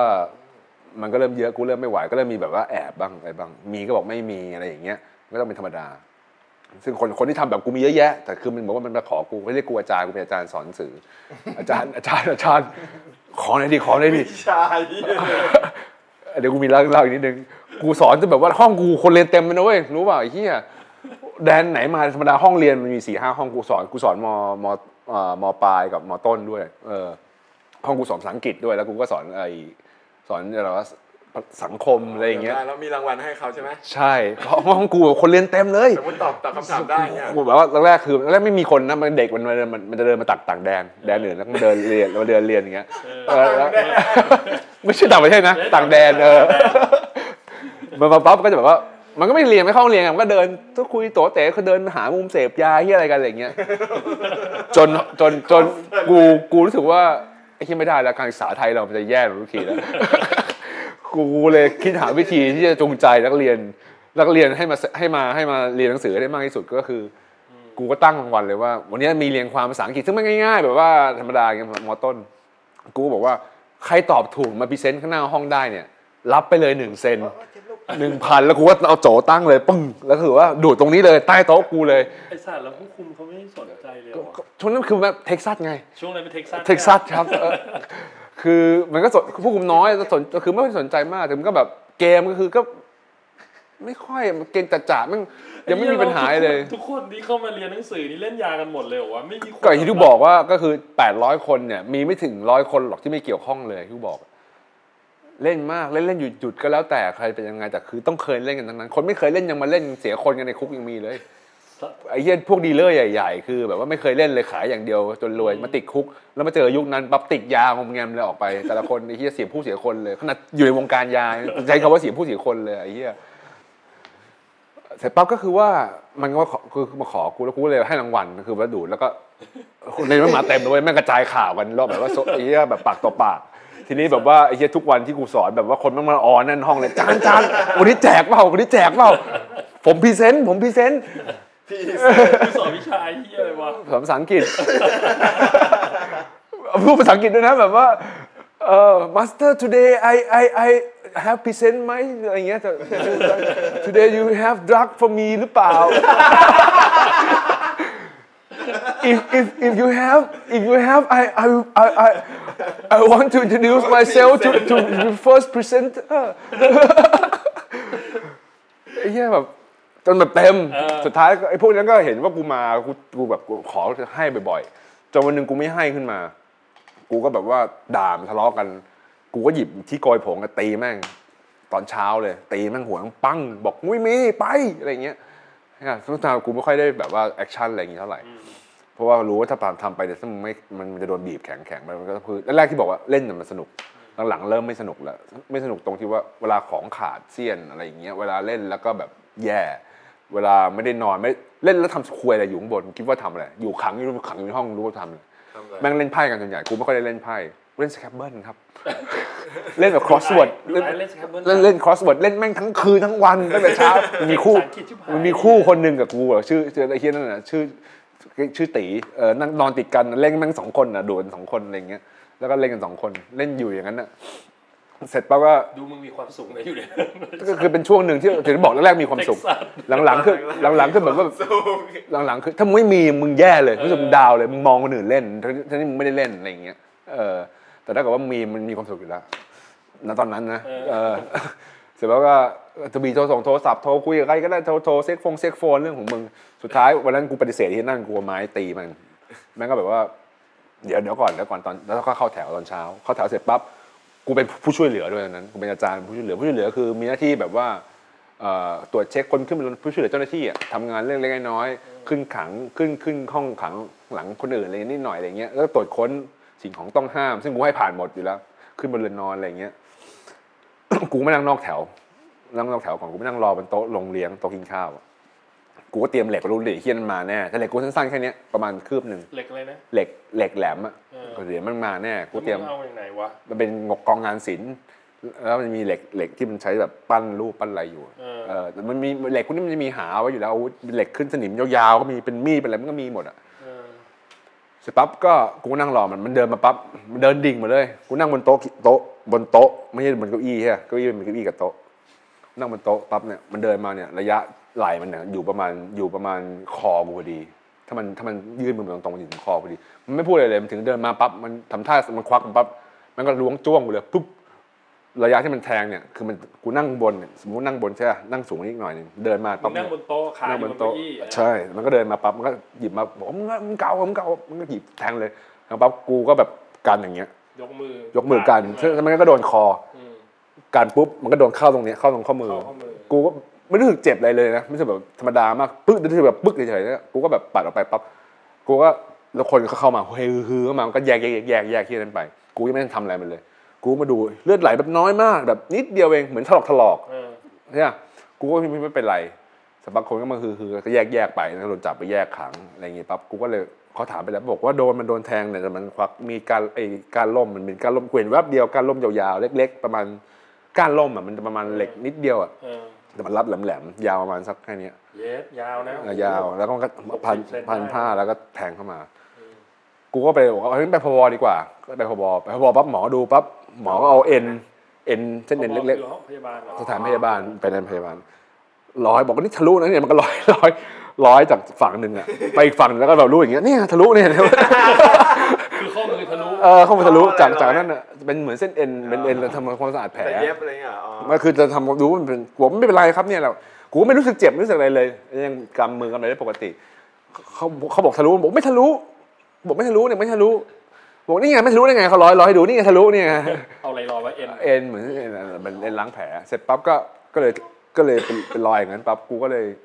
มันก็เริ่มเยอะกูเริ่มไม่ไหวก็เริ่มมีแบบว่าแอบบ้างอะไรบ้างมีก็บอกไม่มีอะไรอย่างเงี้ยก็ต้องเป็นธรรมดาซึ่งคนคนที่ทำแบบกูมีเยอะแยะแต่คือมันบอกว่ามันมาขอกูไม่ได้กูอาจารย์กูเป็นอาจารย์สอนหนังสืออาจารย์อาจารย์อาจารย์ขอหน่อยดิขอหน่อยดิเดี๋ยวกูมีเล่าเล่าอีกนิดนึงกูสอนจนแบบว่าห้องกูคนเรียนเต็มเลยนะเว้ยรู้เปล่าไอ้เหี้ยแดนไหนมาธรรมดาห้องเรียนมันมี สี่ห้า ห้องกูสอนกูสอนมมเอ่อมปลายกับมต้นด้วยเออห้องกูสอนภาษาอังกฤษด้วยแล้วกูก็สอนไอ้สอนอะไรวะสังคมอะไรอย่างเงี้ยแล้วมีรางวัลให้เขาใช่ไหมใช่เพราะห้องกูคนเรียนเต็มเลยแต่มันตอบตอบคำถามได้เนี่ยกูแบบว่าแรกๆคือแรกไม่มีคนนะมันเด็กมันมันมันจะเดินมาตักต่างแดนแดนเหนือแล้วมันเดินเรียนแล้วเดินเรียนอย่างเงี้ยไม่ใช่ต่างประเทศนะต่างแดนเออมันมาปั๊บก็จะแบบว่ามันก็ไม่เรียนไม่เข้าเรียนมันก็เดินก็คุยโตเต๋ก็เดินหามุมเสพยาที่อะไรกันอะไรอย่างเงี้ยจนจนจนกูกูรู้สึกว่าไอ้ที่ไม่ได้แล้วการศึกษาไทยเรามันจะแย่ลงทุกทีแล้วกูเลยคิดหาวิธีที่จะจูงใจนักเรียนนักเรียนให้มาให้มาให้มาเรียนหนังสือได้มากที่สุดก็คือกูก็ตั้งรางวัลเลยว่าวันนี้มีเรียนความภาษาอังกฤษซึ่งมันง่ายๆแบบว่าธรรมดาอย่างเงี้ยม.ต้นกูบอกว่าใครตอบถูกมาพรีเซนต์ข้างหน้าห้องได้เนี่ยรับไปเลยหนึ่งเซน หนึ่งพัน แล้วกูก็เอาโจตั้งเลยปึ้งแล้วคือว่าดูดตรงนี้เลยใต้โต๊ะกูเลยไอ้สัตว์แล้วผู้คุมเขาไม่สนใจเลยหรอช่วงนั้นคือแบบเท็กซัสไงช่วงนั้นเป็นเท็กซัสเท็กซัสครับคือมันก็ผู้คุมน้อยก็สนคือไม่ค่อยสนใจมากแต่มันก็แบบเกมก็คือก็ไม่ค่อยเกมจ๋าๆมันยังไม่มีปัญหาเลยทุกคนที่เข้ามาเรียนหนังสือนี่เล่นยากันหมดเลยเหรอวะไม่มีก็อย่างที่ทุกบอกว่าก็คือแปดร้อยคนเนี่ยมีไม่ถึงหนึ่งร้อยคนหรอกที่ไม่เกี่ยวข้องเลยที่บอกเล่นมากเล่นเล่นหยุดหยุดก็แล้วแต่ใครเป็นยังไงแต่คือต้องเคยเล่นกันทั้งนั้นคนไม่เคยเล่นยังมาเล่นเสียคนกันในคุกยังมีเลยไอ้เหี้ยพวกดีลเลอร์ใหญ่ๆคือแบบว่าไม่เคยเล่นเลยขายอย่างเดียวจนรวยมาติดคุกแล้วมาเจอยุคนั้นปั๊บติดยางมแงมเลยออกไปแต่ละคนไอ้เหี้ยเสียผู้เสียคนเลยขนาดอยู่ในวงการยาใช้คำว่าเสียผู้เสียคนเลยไอ้เหี้ยเสร็จปั๊บก็คือว่ามันก็คือมาขอกูแล้วกูเลยให้รางวัลคือว่าดูดแล้วก็ในมันมาเต็มเลยแม่งกระจายข่าวกันรอบแบบว่าไอ้เหี้ยแบบปากต่อปากทีนี้แบบว่าไอ้เหี้ยทุกวันที่กูสอนแบบว่าคนมันมาออนนั่นห้องเลยจานจานวันนี้แจกเปล่าวันนี้แจกเปล่าผมพรีเซนต์ผมพรีเซนต์พี่สอนวิชาไอ้เหี้ยอะไรวะสอนภาษาอังกฤษพูดภาษาอังกฤษด้วยนะแบบว่าเอ่อ master today I I I have present my อะไรเงี้ย today you have drug for me หรือเปล่า if if if you have if you have I I I I I want to introduce myself to to first present ไอ้เหี้ยแบบจนแบบเต็มสุดท้ายไอ้พวกนั้นก็เห็นว่ากูมากูกูแบบขอให้บ่อยๆจนวันนึงกูไม่ให้ขึ้นมากูก็แบบว่าด่ามันทะเลาะกันกูก็หยิบที่โกยผงกับตีแม่งตอนเช้าเลยตีแม่งหัวปั้งบอกไม่มีไปอะไรอย่างเงี้ยเนี่ยทุกทางกูไม่ค่อยได้แบบว่าแอคชั่นอะไรอย่างงี้เท่าไหร่เพราะว่ารู้ว่าถ้าปามทำไปเดี๋ยวมันไม่มันจะโดนบีบแข็งแข็งมันก็คือแรกที่บอกว่าเล่นเนี่ยมันสนุกหลังๆเริ่มไม่สนุกแล้วไม่สนุกตรงที่ว่าเวลาของขาดเสี้ยนอะไรอย่างเงี้ยเวลาเล่นแล้วก็แบบแย่เวลาไม่ได้นอนไม่เล่นแล้วทำควยอะไรอยู่ข้างบนคิดว่าทำอะไรอยู่ขังอยู่ขังอยู่ในห้องรู้ว่าทำอะไรแม่งเล่นไพ่กันส่วนใหญ่กูไม่ค่อยได้เล่นไพ่เล่นสแครบเบิลครับเล่นแบบครอสเวิร์ดเล่นเล่นครอสเวิร์ดเล่นแม่งทั้งคืนทั้งวันตั้งแต่เช้ามีคู่มันมีคู่คนหนึ่งกับกูอ่ะชื่อชื่อไอ้เหี้ยนั่นน่ะชื่อชื่อตีเอ่อนั่งนอนติดกันเล่นแม่งสองคนน่ะโดนสองคนอะไรอย่างเงี้ยแล้วก็เล่นกันสองคนเล่นอยู่อย่างนั้นน่ะเสร็จปั๊บก็ดูมึงมีความสุขนะอยู่เนี่ยก็คือเป็นช่วงหนึ่งที่ถึงบอกแรกๆมีความสุขหลังๆคือหลังๆคือเหมือนว่าหลังๆคือถ้ามึงไม่มีมึงแย่เลยรู้สึกมึงดาวเลยมึงมองคนอื่นเล่นทั้งที่มึงไม่ได้เล่นอะไรอย่างเงี้ยเออแต่ถ้าเกิดว่ามีมันมีความสุขอยู่แล้วณตอนนั้นนะเออเสร็จปั๊บก็จะมีโทรส่งโทรศัพท์โทรคุยกับใครก็ได้โทรโทรเซ็กฟงเซ็กโฟนเรื่องของมึงสุดท้ายวันนั้นกูปฏิเสธที่นั่นกูเอาไม้ตีมันแม่งก็แบบว่าเดี๋ยวเดี๋ยวก่อนแล้วก่อนตอนแล้วก็เข้าแถวตอนเช้าเข้าแถวเสร็จปั๊บกูเป็นผู้ช่วยเหลือด้วยนั้นกูเป็นอาจารย์ผู้ช่วยเหลือผู้ช่วยเหลือคือมีหน้าที่แบบว่าตรวจเช็คคนขึ้นเป็นผู้ช่วยเหลือเจ้าหน้าที่ทำงานเรื่องเล็กน้อยขึ้นขังขึ้นขึ้นห้องขังหลังคนอื่นอะไรนิดหน่อยอะไรเงี้ยแล้วตรวจค้นสิ่งของต้องห้ามซึ่งกูให้ผ่านหมดอยู่แล้วขึ้นบนเรือนนอนอะไรเงี้ย กูไม่นั่งนอกแถวนั่งนอกแถวก่อนกูไม่นั่งรอบนโต๊ะลงเลี้ยงโต๊ะกินข้าวกูก็เตรียมเหล็กรุ่นเหล็กเฮี้ยนมาแน่แต่เหล็กกูสั้นๆแค่นี้ประมาณคืบหนึ่งเหล็กอะไรนะเหล็กเหล็กแหลมอ่ะเหรียญมันมาแน่กูเตรียมเอาอย่างไหนวะมันเป็นงกกองงานศิลป์แล้วมันมีเหล็กเหล็กที่มันใช้แบบปั้นรูปปั้นอะไรอยู่เออมันมีเหล็กพวกนี้มันจะมีหาไว้อยู่แล้วเหล็กขึ้นสนิมยาวๆก็มีเป็นมีดเป็นอะไรมันก็มีหมดอ่ะเสร็จปั๊บก็กูนั่งรอมันมันเดินมาปั๊บมันเดินดิ่งมาเลยกูนั่งบนโต๊ะโต๊ะบนโต๊ะไม่ใช่บนเก้าอี้ใช่เก้าอี้เป็นเก้าอี้กับโต๊ะนั่งบนโต๊ะปั๊บเนี่ยมันเดินมาเนี่ยระยะไหล่มันเนี่ยอยู่ประมาณอยู่ประมาณคอกูพอดีถ้ามันถ้ามันยื่นมือตรงๆมันอยู่ถึงคอพอดีมันไม่พูดอะไรเลยมันถึงเดินมาปั๊บมันทำท่ามันควักมันปั๊บมันก็ล้วงจ้วงกูเลยปุ๊บระยะที่มันแทงเนี่ยคือมันกูนั่งบนสมมุตินั่งบนใช่ป่ะนั่งสูงนิดหน่อยนึงเดินมาปั๊บนั่งบนโต๊ะขาอยู่บนโต๊ะใช่มันก็เดินมาปั๊บมันก็หยิบมาบอกมึงเก่ามึงเก่ามันก็หยิบแทงเลยแล้วปั๊บกูก็แบบกันอย่างเงี้ยยกมือยกมือกันแล้วมันก็โดนคอการปุ๊บมันก็โดนเข้าตรงนี้เข้าตรงข้อมือกูก็ไม่รู้สึกเจ็บอะไรเลยนะไม่ใช่แบบธรรมดามากปึ๊กรู้สึกแบบปึ๊กเฉยๆนะกูก็แบบปัดออกไปปั๊บกูก็แล้วคนเขาเข้ามาเฮ้ยฮือเข้ามามันก็แยกแยกแยกแยกที่นั่นไปกูยังไม่ได้ทำอะไรมันเลยกูมาดูเลือดไหลแบบน้อยมากแบบนิดเดียวเองเหมือนถลอกถลอกเนี่ยกูก็ไม่เป็นไรแต่บางคนก็มาฮือฮือก็แยกแยกไปแล้วโดนจับไปแยกขังอะไรอย่างเงี้ยปั๊บกูก็เลยเขาถามไปแล้วบอกว่าโดนมันโดนแทงเนี่ยแต่มันควักมีการไอการล่มมันเป็นการล่มเกวียนแวบเดียวการล่มยาวๆเล็กๆประมาณการล่มอ่ะมันจะประมาณเหล็กนิดเดียวอ่ะแต่มันรับแหลมๆยาวประมาณสักแค่นี้เย็บยาวนะยาวแล้วก็พันพันผ้าแล้วก็แทงเข้ามากูก็ไปบอกว่าไปพบดีกว่าก็ไปพบไปพบปั๊บหมอดูปั๊บหมอก็เอาเอ็นเอ็นเส้นเอ็นเล็กๆสถานพยาบาลไปในพยาบาลลอยบอกว่านี่ทะลุนะเนี่ยมันก็ลอยลอยลอยจากฝั่งหนึ่งอ่ะไปอีกฝั่งแล้วก็แบบรู้อย่างเงี้ยเนี่ยทะลุเนี่ยคือข้อมือทะลุเออข้อมือทะลุจากจากนั้นอ่ะเป็นเหมือนเส้นเอ็นเป็นเอ็นเราทำความสะอาดแผลแต่เย็บอะไรเงี้ยอ๋อมันคือจะทำดูมันเป็นกูไม่เป็นไรครับเนี่ยเรากูไม่รู้สึกเจ็บไม่รู้สึกอะไรเลยยังกำมือกำอะไรได้ปกติเขาเขาบอกทะลุบอกไม่ทะลุบอกไม่ทะลุเนี่ยไม่ทะลุบอกนี่ไงไม่ทะลุได้ไงเขาร้อยร้อยดูนี่ไงทะลุเนี่ยเอาอะไรรอไว้เอ็นเอ็นเหมือนเอ็นมันเอ็นล้างแผลเสร็จปั๊บก็ก็เลยก็เลยเป็นเป็นรอยอย่างนั้นปั๊บกูก็เลย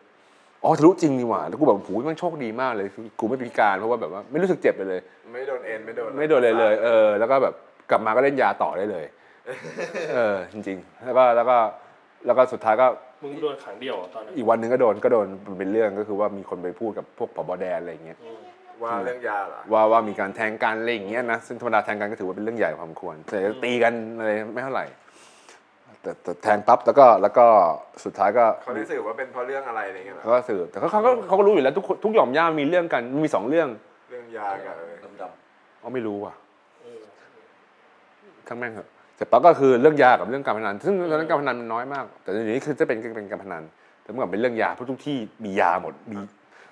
อ๋อทะลุจริงนี่หว่าแล้วกูแบบหูมันโชคดีมากเลยกูไม่พิการเพราะว่าแบบว่าไม่รู้สึกเจ็บเลยเลยไม่โดนเอ็นไม่โดนไม่โดนเลยเลยเออแล้วก็แบบกลับมาก็เล่นยาต่อได้เลยเออจริงๆแล้วก็แล้วก็แล้วก็สุดท้ายก็มึงโดนขังเดี่ยวตอนนั้นอีกวันนึงก็โดนก็โดนเป็นเรื่องก็คือว่ามีคนไปพูดกับพวกผบ.แดนอะไรอย่างเงี้ยว่าเรื่องยาเหรอว่าว่ามีการแทงกันอะไรอย่างเงี้ยนะซึ่งธรรมดาแทงกันก็ถือว่าเป็นเรื่องใหญ่พอสมควรแต่ตีกันอะไรไม่เท่าไหร่แต่แทงปั๊บแล้วก็แล้วก็สุดท้ายก็เขาได้สืบว่าเป็นเพราะเรื่องอะไรอะไรเงี้ยเขาก็สืบแต่เขาเขาก็เขาก็รู้อยู่แล้วทุกทุกหย่อมย่ามีเรื่องกันมีสองเรื่องเรื่องยากับดำๆเขาไม่รู้อ่ะทั้งแม่งเหรอแต่ปั๊บก็คือเรื่องยากับเรื่องการพนันซึ่งตอนนั้นการพนันมันน้อยมากแต่อย่างนี้คือจะเป็นเป็นการพนันแต่เมื่อก่อนเป็นเรื่องยาเพราะทุกที่มียาหมดมี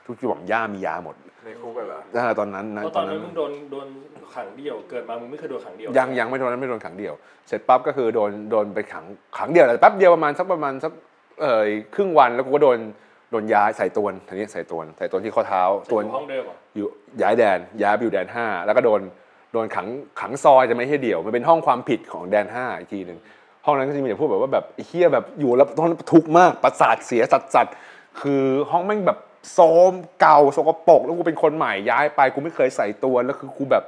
ทุกหย่อมย่ามียาหมดในคุกกันเหรอถ้าตอนนั้นนะตอนนั้นมึงโดนโดนขังเดี่ยวเกิดมามึงไม่เคยโดนขังเดี่ยวยังยังไม่โดนนั้นไม่โดนขังเดี่ยวเสร็จปั๊บก็คือโดนโดนไปขังขังเดี่ยวแต่แป๊บเดียวประมาณสักประมาณสักเอ่ยครึ่งวันแล้วกูก็โดนโดนย้ายใส่ตัวทีนี้ใส่ตัวใส่ตัวที่ข้อเท้าตัวห้องเดิมเหรออยู่ย้ายแดนย้ายไปอยู่แดนห้าแล้วก็โดนโดนขังขังซอยจะไม่ใช่เดี่ยวมันเป็นห้องความผิดของแดนห้าอีกทีนึงห้องนั้นก็จะมีแต่พวกแบบว่าแบบเฮี้ยแบบอยู่แล้วตอนทุกข์มากประสาทเสียสัสๆคือห้องแม่งแบบโซมเก่าสกปรกแล้วกูเป็นคนใหม่ย้ายไปกูไม่เคยใส่ตัวแล้วคือกูแบบ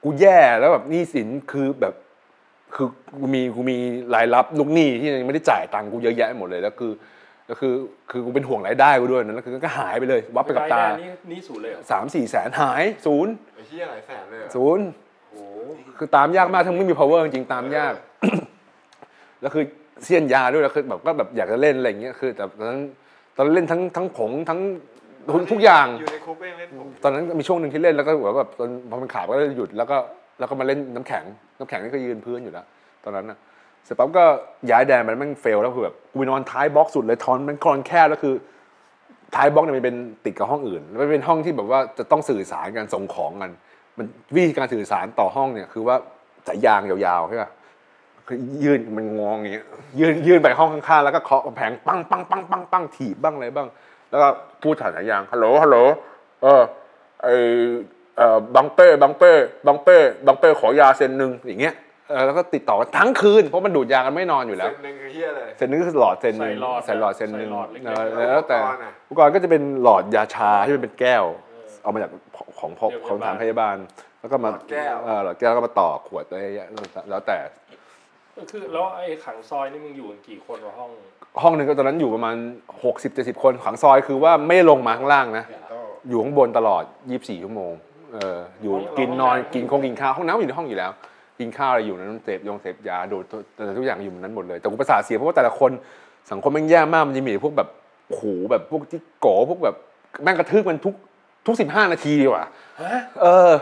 กูแย่แล้วแบบหนี้สินคือแบบคือกูมีกูมีรายรับลูกหนี้ที่ยังไม่ได้จ่ายตังค์กูเยอะแยะหมดเลยแล้วคือแล้วคือคือกูเป็นห่วงรายได้กูด้วยนะแล้วคือก็หายไปเลยวับไปกับตานี่นี่ศูนย์เลยสามสี่แสนหายศูนย์ไอ้เหี้ยหลายแสนเลยศูนย์โอ้คือตามยากมากทั้งไม่มี power จริงตามยากแล้วคือเสี้ยนยาด้วยแล้วคือแบบก็แบบอยากจะเล่นอะไรอย่างเงี้ยคือแต่ตอนนั้นตอนเล่นทั้งทั้งผงทั้งทุกอย่างอยู่ในคุกเองเล่นผมตอนนั้นมีช่วงหนึ่งที่เล่นแล้วก็แบบตอนพอมันขาดก็เลยหยุดแล้วก็แล้วก็มาเล่นน้ำแข็งน้ำแข็งนี่ก็ยืนพื้นอยู่แล้วตอนนั้นนะเสร็จปั๊บก็ย้ายแดนมันแม่งเฟลแล้วคือแบบกูนอนท้ายบล็อกสุดเลยทอนมันกรอนแคบแล้วคือท้ายบล็อกเนี่ยมันเป็นติดกับห้องอื่นแล้วมันเป็นห้องที่แบบว่าจะต้องสื่อสารกันส่งของกันมันวิธีการสื่อสารต่อห้องเนี่ยคือว่าสายยางยาวๆใช่ป่ะยืนมันงองอย่างเงี้ยยืนยืนไปห้องข้างๆแล้วก็เคาะกำแพงปังปังปังปังปังถีบบ้างอะไรบ้างแล้วก็พูดผ่านสายยางฮัลโหลฮัลโหลเออไอเออบังเป้บังเป้บังเป้บังเป้ขอยาเซนหนึ่งอย่างเงี้ยเออแล้วก็ติดต่อกันทั้งคืนเพราะมันดูดยากันไม่นอนอยู่แล้วเซนหนึ่งคือเหี้ยอะไรเซนหนึ่งคือหลอดเซนหนึ่งใส่หลอดเซนหนึ่งแล้วแต่อุปกรณ์ก็จะเป็นหลอดยาชาที่เป็นแก้วเอามาจากของของทางพยาบาลแล้วก็มาหลอดแก้วแล้วก็มาต่อขวดอะไรแล้วแต่ ก็คือแล้วไอ้ขังซอยนี่มึงอยู่กันกี่คนวะห้องห้องนึงก็ตอนนั้นอยู่ประมาณ หกสิบเจ็ดสิบ คนขังซอยคือว่าไม่ลงมาข้างล่างนะอยู่ข้างบนตลอดยี่สิบสี่ชั่วโมงเอออยู่กินนอนกินคงกินข้าวห้องน้ำอยู่ในห้องอยู่แล้วกินข้าวอะไรอยู่นั้นเสพยงเสพยาโดดแต่ทุกอย่างอยู่นั้นหมดเลยแต่กูประสาทเสียเพราะว่าแต่ละคนสังคมแม่งแย่มากมันจะมีพวกแบบหูแบบพวกที่โก๋พวกแบบแม่งกระทึกมันทุกทุกสิบห้านาทีดีกว่าฮะเออ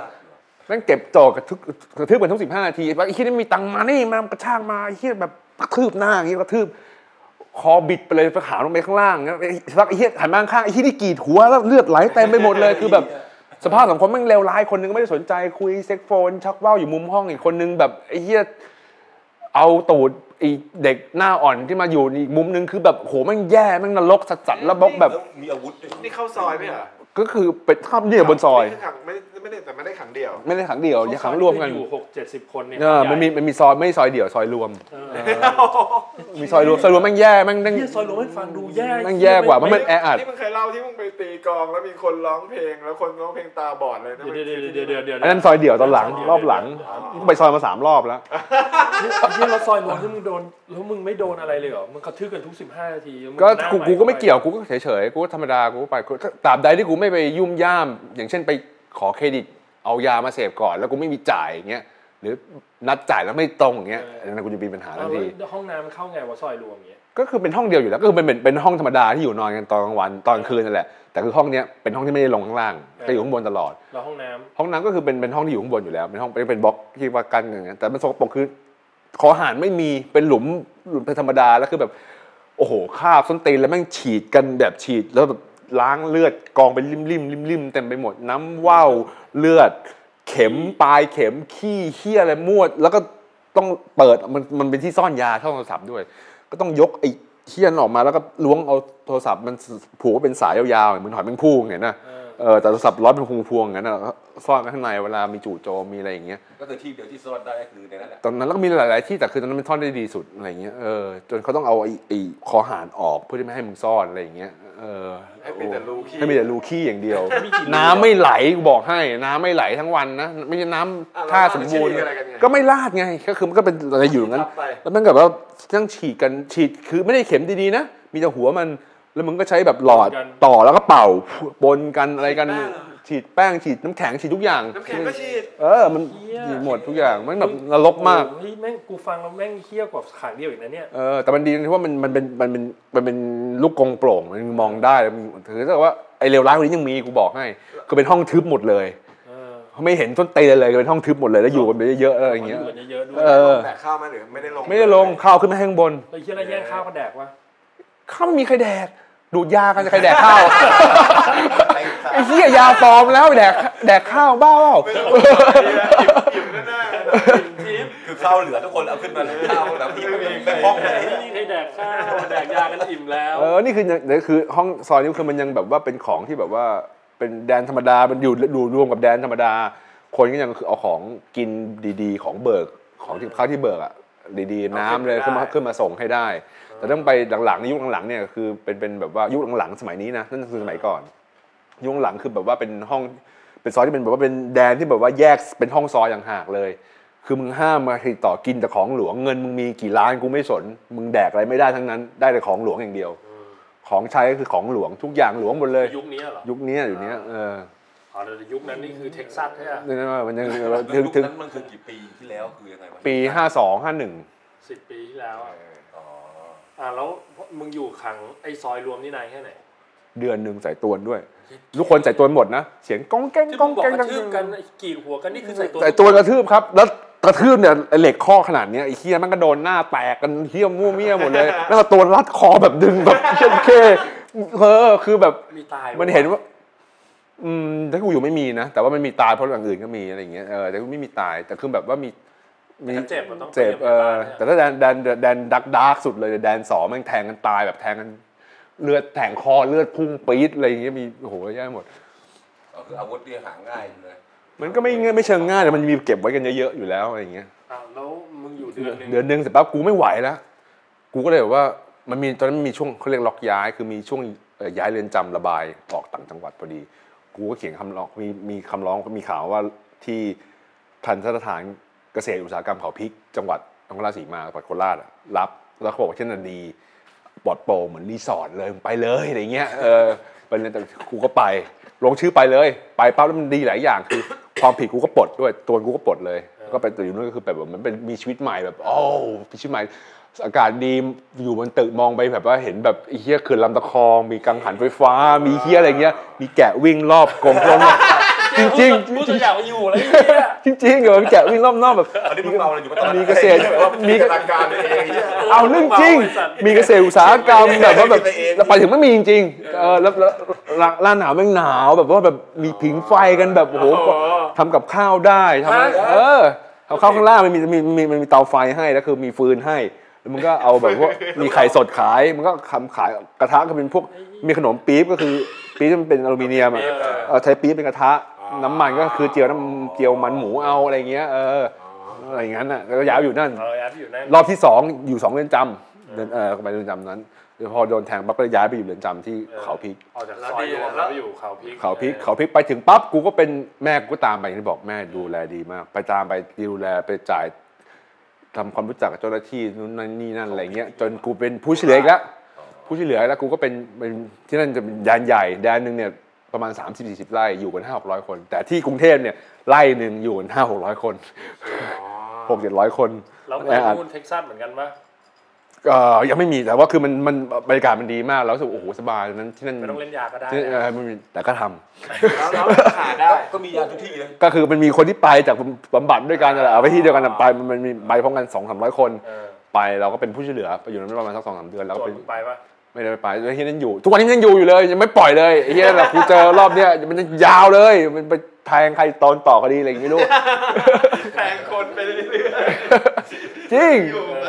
แม่งเก็บจอกกระทึกกระทึกมันทุกสิบห้านาทีไอ้เหี้ยนี่มีตังค์มานี่มากระชากมาไอ้เหี้ยแบบกระทืบหน้าอย่างงี้กระทืบคอบิดไปเลยไปขาลงไปข้างล่างนะไอ้เหี้ยหันมาข้างไอ้เหี้ยนี่กรีดหัวแล้วเลือดไหลเต็มไปหมดเลยคือแบบสภาพสังคมแม่งเลวร้ายคนนึงไม่ได้สนใจคุยเซ็กโฟนชักว่าวอยู่มุมห้องอีกคนนึงแบบไอ้เหี้ยเอาตูดอีเด็กหน้าอ่อนที่มาอยู่อีกมุมนึงคือแบบโหแม่งแย่แม่งนรกสัสๆแล้วบล็อกแบบมีอาวุธนี่เข้าซอยมั้ยอ่ะก็คือเป็นข้ามเนี่ยบนซอยไม่ไม่ได้แต่ไม่ได้ขังเดี่ยวไม่ได้ขังเดี่ยวอย่าขังรวมกันอยู่ หกสิบเจ็ดสิบ คนเนี่ยเออมันมีมันมีซอยไม่ซอยเดี่ยวซอยรวมมีซอยรวมซอยรวมแม่งแย่แม่งเนี่ยซอยรวมให้ฟังดูแย่แม่งแย่กว่ามันแออัดนี่มึงเคยเล่าที่มึงไปตีกลองแล้วมีคนร้องเพลงแล้วคนร้องเพลงตาบอดเลยนะไอ้นั่นซอยเดี่ยวตอนหลังรอบหลังไปซอยมาสามรอบแล้วนี่เราซอยรวมที่มึงโดนแล้วมึงไม่โดนอะไรเลยเหรอมึงกระทืบกันทุกสิบห้านาทีก็กูก็ไม่เกี่ยวกูก็เฉยๆกูธรรมดากูไปตราบใดที่กูไม่ไปยุ่มย่ามอย่างเช่นไปขอเครดิตเอายามาเสพก่อนแล้วกูไม่มีจ่ายอย่างเงี้ยหรือนัดจ่ายแล้วไม่ตรงอย่างเงี้ยนั่นกูจะมีปัญหาทันทีห้องน้ำมันเข้าไงวะซอยรวมอย่างเงี้ยก็คือเป็นห้องเดียวอยู่แล้วก็คือเป็นเป็นห้องธรรมดาที่อยู่นอนกันตอนกลางวันตอนคืนนั่นแหละแต่คือห้องเนี้ยเป็นห้องที่ไม่ได้ลงข้างล่างก็อยู่ข้างบนตลอดแล้วห้องน้ำห้องน้ำก็คือเป็นเป็นห้องที่อยู่ข้างบนอยู่แล้วเป็นห้องเป็นบล็อกที่ว่ากันอย่างเงี้ยแต่มันสกปรกคือขอหารไม่มีเป็นหลุมหลุมธรรมดาแล้วคือแบบโอ้โหคราบส้นตีนแล้วแม่งฉีดกันแบบฉีดแล้วแบบล้างเลือดกองเป็นริมริมริมริมเต็มไปหมดน้ำว่าวเลือดเข็มปลายเข็มขี้เหี้ยอะไรมั่วแล้วก็ต้องเปิดมันมันเป็นที่ซ่อนยาช่องโทรศัพท์ด้วยก็ต้องยกไอ้เขี้ยนออกมาแล้วก็ล้วงเอาโทรศัพท์มันผูกว่าเป็นสายยาวๆเหมือนหอยแมงภู่เห็นนะเออแต่โทรศัพท์ร้อยเป็นพวงพวงงั้นน่ะซ่อนกันข้างในเวลามีจู่โจมมีอะไรอย่างเงี้ยก็คือที่เดียวที่ซ่อนได้ก็คือในนั้นแหละตอนนั้นแล้วก็มีหลายๆที่แต่คือตอนนั้นมันซ่อนได้ดีสุดอะไรอย่างเงี้ยเออจนเขาต้องเอาไอ้ไอ้คอหานออกเพื่อที่ไม่ให้มึงซ่อนอะไรอย่างเงี้ยเออให้มีแต่รูขี้ให้มีแต่รูขี้อย่างเดียวน้ำไม่ไหลบอกให้น้ำไม่ไหลทั้งวันนะไม่ใช่น้ำท่าสมบูรณ์ก็ไม่ลาดไงก็คือมันก็เป็นอะไรอยู่งั้นแล้วมันก็แบบว่าทั้งฉีดกันฉีดคือไม่ได้เข็มดีๆนะมีแต่หัวมันแล้วมึงก็ใช้แบบหลอดต่อแล้วก็เป่าบนกันอะไรกันฉีดแป้งฉีดน้ำแข็งฉีดทุกอย่างน้ำแข็งก็ฉีดเออมันฉีดหมดทุกอย่างมันแบบนรกมากเฮ้ยแม่งกูฟังแล้วแม่งเหี้ยกว่าขังเดี่ยวอีกนะเนี่ยเออแต่มันดีที่ว่ามันมันเป็นมันเป็นมันเป็นลูกกรงโปร่งมันมองได้ถือซะว่าไอ้เลวร้ายคนนี้ยังมีกูบอกให้คือเป็นห้องทึบหมดเลยไม่เห็นต้นเตยเลยเป็นห้องทึบหมดเลยแล้วอยู่กันเยอะๆอะไรอย่างเงี้ยเออแต่ข้าวมั้ยหรือไม่ได้ลงไม่ได้ลงข้าวขึ้นมาข้างบนไอ้เหี้ยอะไรแย่งข้าวกระแดกวะข้าวมีใครแดกดูดยากันจะใครแดกข้าวไอ้เหี้ยยาปลอมแล้วแดกแดกข้าวบ้าเปล่าอิ่มแน่ๆคือข้าวเหลือทุกคนเอาขึ้นมาเลยข้าวแบบที่ไม่มีใครแดกข้าวแดกยากันอิ่มแล้วเออนี่คือนี่คือห้องซอยนี้คือมันยังแบบว่าเป็นของที่แบบว่าเป็นแดนธรรมดามันอยู่ดูรวมกับแดนธรรมดาคนก็ยังคือเอาของกินดีๆของเบิกของที่ข้าวที่เบิกอ่ะดีๆน้ำเลยขึ้นมาขึ้นมาส่งให้ได้แต่ต้องไปหลังๆในยุคหลังๆเนี่ยคือเป็นเป็นแบบว่ายุคหลังๆสมัยนี้นะนั่นคือสมัยก่อนยุคหลังคือแบบว่าเป็นห้องเป็นซอยที่เป็นแบบว่าเป็นแดนที่แบบว่าแยกเป็นห้องซอยอย่างหากเลยคือมึงห้ามมาติดต่อกินแต่ของหลวงเงินมึงมีกี่ล้านกูไม่สนมึงแดกอะไรไม่ได้ทั้งนั้นได้แต่ของหลวงอย่างเดียวของใช้ก็คือของหลวงทุกอย่างหลวงหมดเลยยุคนี้เหรอยุคนี้อยู่เนี้ยเอออ๋อในยุคนั้นนี่คือเท็กซัสใช่ป่ะนั่นมันยังถึงถึงนั้นมันคือกี่ปีที่แล้วคือยังไงวะปีห้าสอง ห้าหนึ่ง สิบปีที่แล้วอ๋ออ่าแล้วมึงอยู่ขังไอ้ซอยรวมนี่นายแค่ไหนเดือนนึงใส่ตัวด้วยทุกคนใส่ตัวหมดนะเสียงก้องแก้งก้องแก้งกระทืบกันกี่หัวกันนี่คือใส่ตัวใส่ตัวกระทืบครับแล้วกระทืบเนี่ยเหล็กข้อขนาดเนี้ยไอ้เหี้ยมันก็โดนหน้าแตกกันเหี้ยมั่วเมี่ยหมดเลยแล้วตัวรัดคอแบบดึงแบบเช่นเคเออคือแบบมันเห็นว่าอืมถ้ากูอยู่ไม่มีนะแต่ว่ามันมีตายเพราะอย่างอื่นก็มีอะไรอย่างเงี้ยเออแต่กูไม่มีตายแต่คือแบบว่ามีมีเจ็บมันต้องเจ็บเออแต่ถ้าแดนแดนแดนดักดาร์กสุดเลยแดนสองแม่งแทงกันตายแบบแทงกันเลือดแทงคอเลือดพุ่งปี๊ดอะไรอย่างเงี้ยมีโอ้โหแย่หมดก็คืออาวุธเนี่ยหาง่ายเลยมันก็ไม่ไม่เชิงง่ายแต่มันมีเก็บไว้กันเยอะๆอยู่แล้วอะไรอย่างเงี้ยอ้าวแล้วมึงอยู่เดือนนึงเดือนนึงเสร็จปั๊บกูไม่ไหวแล้วกูก็เลยแบบว่ามันมีตอนนั้นมันมีช่วงเค้าเรียกล็อกย้ายคือมีช่วงย้ายเรือนจำระบายออกต่างจังหวัดพอดีกูก็เขียนคำร้องมีมีคำร้องมีข่าวว่าที่ทันสถานเกษตรอุตสาหกรรมเขาพริกจังหวัด ตรงราศีมาปัตโคราชรับแล้วเขาบอกว่าที่นั่นดีปลอดโปร่งเหมือนรีสอร์ทเลยไปเลยอะไรเงี้ยเออไปเลยแต่กูก็ไปลงชื่อไปเลยไปปั๊บแล้วมันดีหลายอย่างคือความผิดกูก็ปลดด้วยตัวกูก็ปลดเลยก็ไปอยู่นู่นก็คือแบบมันเป็นมีชีวิตใหม่แบบโอ้ชีวิตใหม่อากาศดีอยู่บนตึกมองไปแบบว่าเห็นแบบเหี้ยเขื่อนลำตะคองมีกังหันไฟฟ้ามีเหี้ยอะไรเงี้ยมีแกะวิ่งรอบกองกลมจริงจริงรู้สึกอยากอยู่อะไรเงี้ยจริงจริงเหรอแกะวิ่งรอบนอกแบบอันนี้มึงเราอะไรอยู่มีเกษตรมีกิจการเองเอาเรื่องจริงมีเกษตรอุตสาหกรรมแบบว่าแบบไปถึงไม่มีจริงจริงเออแล้วร้านหนาวแม่งหนาวแบบว่าแบบมีผิงไฟกันแบบโอ้โหทำกับข้าวได้ทำเออเอาข้าวข้างล่างมันมีมีมีมันมีเตาไฟให้แล้วคือมีฟืนให้มันก็เอาแบบว่ามีไข่สดขายมันก็ทำขายกระทะก็เป็นพวกมีขนมปี๊บก็คือปี๊บมันเป็นอลูมิเนียมใช้ปี๊บเป็นกระทะน้ำมันก็คือเจียวน้ำเจียวมันหมูเอาอะไรเงี้ยเอออะไรอย่างนั้นอ่ะแล้วก็ย้ายอยู่นั่นรอบที่สองอยู่สองเรือนจำเดินเออไปเรือนจำนั้นพอโดนแทงปั๊บก็ย้ายไปอยู่เรือนจำที่เขาพริกออกจากซอยแล้วอยู่เขาพริกเขาพริกเขาพริกไปถึงปั๊บกูก็เป็นแม่กูก็ตามไปที่บอกแม่ดูแลดีมากไปตามไปดูแลไปจ่ายทำความรู้จักกับเจ้าหน้าที่นู่นนี่นั่นอะไรเงี้ยจนกูเป็นผู้ช่วยเหลือแล้วผู้ช่วยเหลือแล้วกูก็เป็นเป็นที่นั่นจะเป็นแดนใหญ่แดนหนึ่งเนี่ยประมาณ สามสิบถึงสี่สิบ ไร่อยู่กัน ห้าหกร้อย คนแต่ที่กรุงเทพเนี่ยไร่นึงอยู่กัน ห้าหกร้อย คน หกเจ็ดร้อย คนแล้วไปนู่นเท็กซัสเหมือนกันปะเอ่อยังไม่มีแต่ว่าคือมันมันบรรยากาศมันดีมากแล้วรู้สึกโอ้โหสบายนั้นที่นั่นไม่ต้องเล่นยาก็ได้แต่ก็ทำแล้วขาดได้ก็มียาทุกที่เลยก็คือมันมีคนที่ไปจากบำบัดด้วยกันอะไรเอาไปที่เดียวกันไปมันมีไปพร้อมกัน สองถึงสามร้อย คนไปเราก็เป็นผู้ช่วยเหลือไปอยู่นั้นประมาณสัก สองถึงสาม เดือนแล้วไปไม่ได้ไปไอ้เฮียนั่นอยู่ทุกวันนี้มันยังอยู่อยู่เลยยังไม่ปล่อยเลยไอ้เฮียแบบกูเจอรอบเนี้ยมันยาวเลยมันไปแทงใครตอนต่อคดีอะไรอย่างงี้ไม่รู้แทงคนไปเรื่อยๆจริง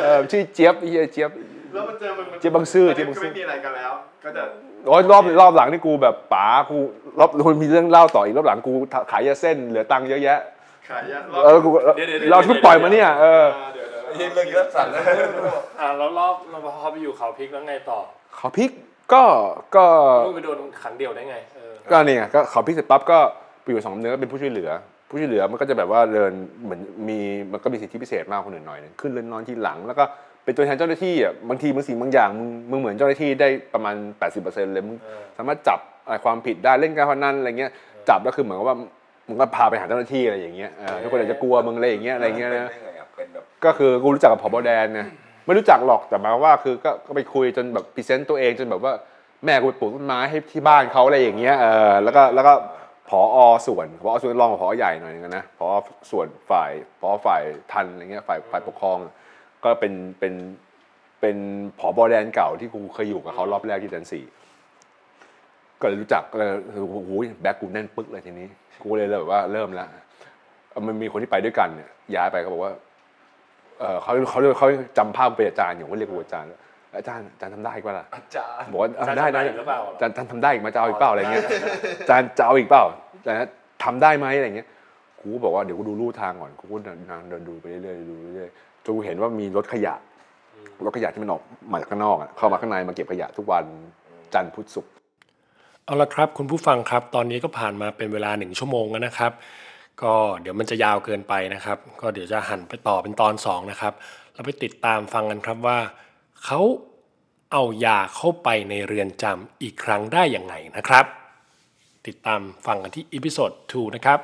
เออชื่อเจี๊ยบไอ้เฮียเจี๊ยบแล้วมันเจอมันเจี๊ยบบางซื่อเจี๊ยบบางซื่อไม่มีอะไรกันแล้วก็จะโอ๊ยรอบรอบหลังนี่กูแบบป๋ากูรอบมันมีเรื่องเล่าต่ออีกรอบหลังกูขายยาเส้นเหลือตังค์เยอะแยะขายยาเออกูเราทุบปล่อยมาเนี่ยเออเรื่องเยอะสั่นอ่ะแล้วรอบเราพอไปอยู่เขาพริกแล้วไงต่อเขาพริกก็ก็มึงไปโดนขังเดี่ยวได้ไงเออก็นี่ไงก็เขาพริกเสร็จปั๊บก็ไปอยู่สองเดือนก็เป็นผู้ช่วยเหลือผู้ช่วยเหลือมันก็จะแบบว่าเดินเหมือนมีมันก็มีสิทธิพิเศษมากคนอื่นหน่อยนึงขึ้นเรือนนอนที่หลังแล้วก็เป็นตัวแทนเจ้าหน้าที่อ่ะบางทีบางสิ่งบางอย่างมึงมึงเหมือนเจ้าหน้าที่ได้ประมาณ แปดสิบเปอร์เซ็นต์ เลยมึงสามารถจับความผิดได้เล่นการพนันอะไรเงี้ยจับแล้วคือเหมือนว่ามึงก็พาไปหาเจ้าหน้าที่อะไรอย่างเงี้ยเออทุกคนอาจจะกลัวมึงอะไรอย่างเงี้ยอะไรเงี้ยนะก็คือกูรู้จักกับผบ.แดนไงไม่รู้จักหรอกแต่มาว่าคือก็ก็ไปคุยจนแบบพรีเซนต์ตัวเองจนแบบว่าแม่กูไปปลูกต้นไม้ให้ที่บ้านเขาอะไรอย่างเงี้ยเออแล้วก็แล้วก็ผอ.ส่วนผอ.ส่วนรองผอ.ใหญ่หน่อยนึงนะผอ.ส่วนฝ่ายผอ.ฝ่ายทันอะไรเงี้ยฝ่ายฝ่ายปกครองก็เป็นเป็นเป็นผบ.แดนเก่าที่กูเคยอยู่กับเขารอบแรกที่แดนสี่ก็เลยรู้จักเลยโอ้โหแบ็คกูแน่นปึ๊กเลยทีนี้กูเลยเลยแบบว่าเริ่มละมันมีคนที่ไปด้วยกันเนี่ยย้ายไปเขาบอกว่าเออเขาเขาเขาจำภาพเป็นอาจารย์อย่างว่าเรียกว่าอาจารย์อาจารย์อาจารย์ทำได้อีกป่ะล่ะอาจารย์บอกว่าได้ได้หรือเปล่าอาจารย์ทำได้อีกมาจะเอาอีกเปล่าอะไรเงี้ยอาจารย์จะเอาอีกเปล่าอาจารย์ทำได้ไหมอะไรเงี้ยกูบอกว่าเดี๋ยวกูดูลู่ทางก่อนกูเดินเดินดูไปเรื่อยๆดูเรื่อยๆจนกูเห็นว่ามีรถขยะรถขยะที่มันออกมาจากข้างนอกเข้ามาข้างในมาเก็บขยะทุกวันจันทร์พุธศุกร์เอาละครับคุณผู้ฟังครับตอนนี้ก็ผ่านมาเป็นเวลาหนึ่งชั่วโมงแล้วนะครับก็เดี๋ยวมันจะยาวเกินไปนะครับก็เดี๋ยวจะหันไปต่อเป็นตอนสองนะครับเราไปติดตามฟังกันครับว่าเขาเอายาเข้าไปในเรือนจำอีกครั้งได้อย่างไรนะครับติดตามฟังกันที่อีพิโซด ทูนะครับ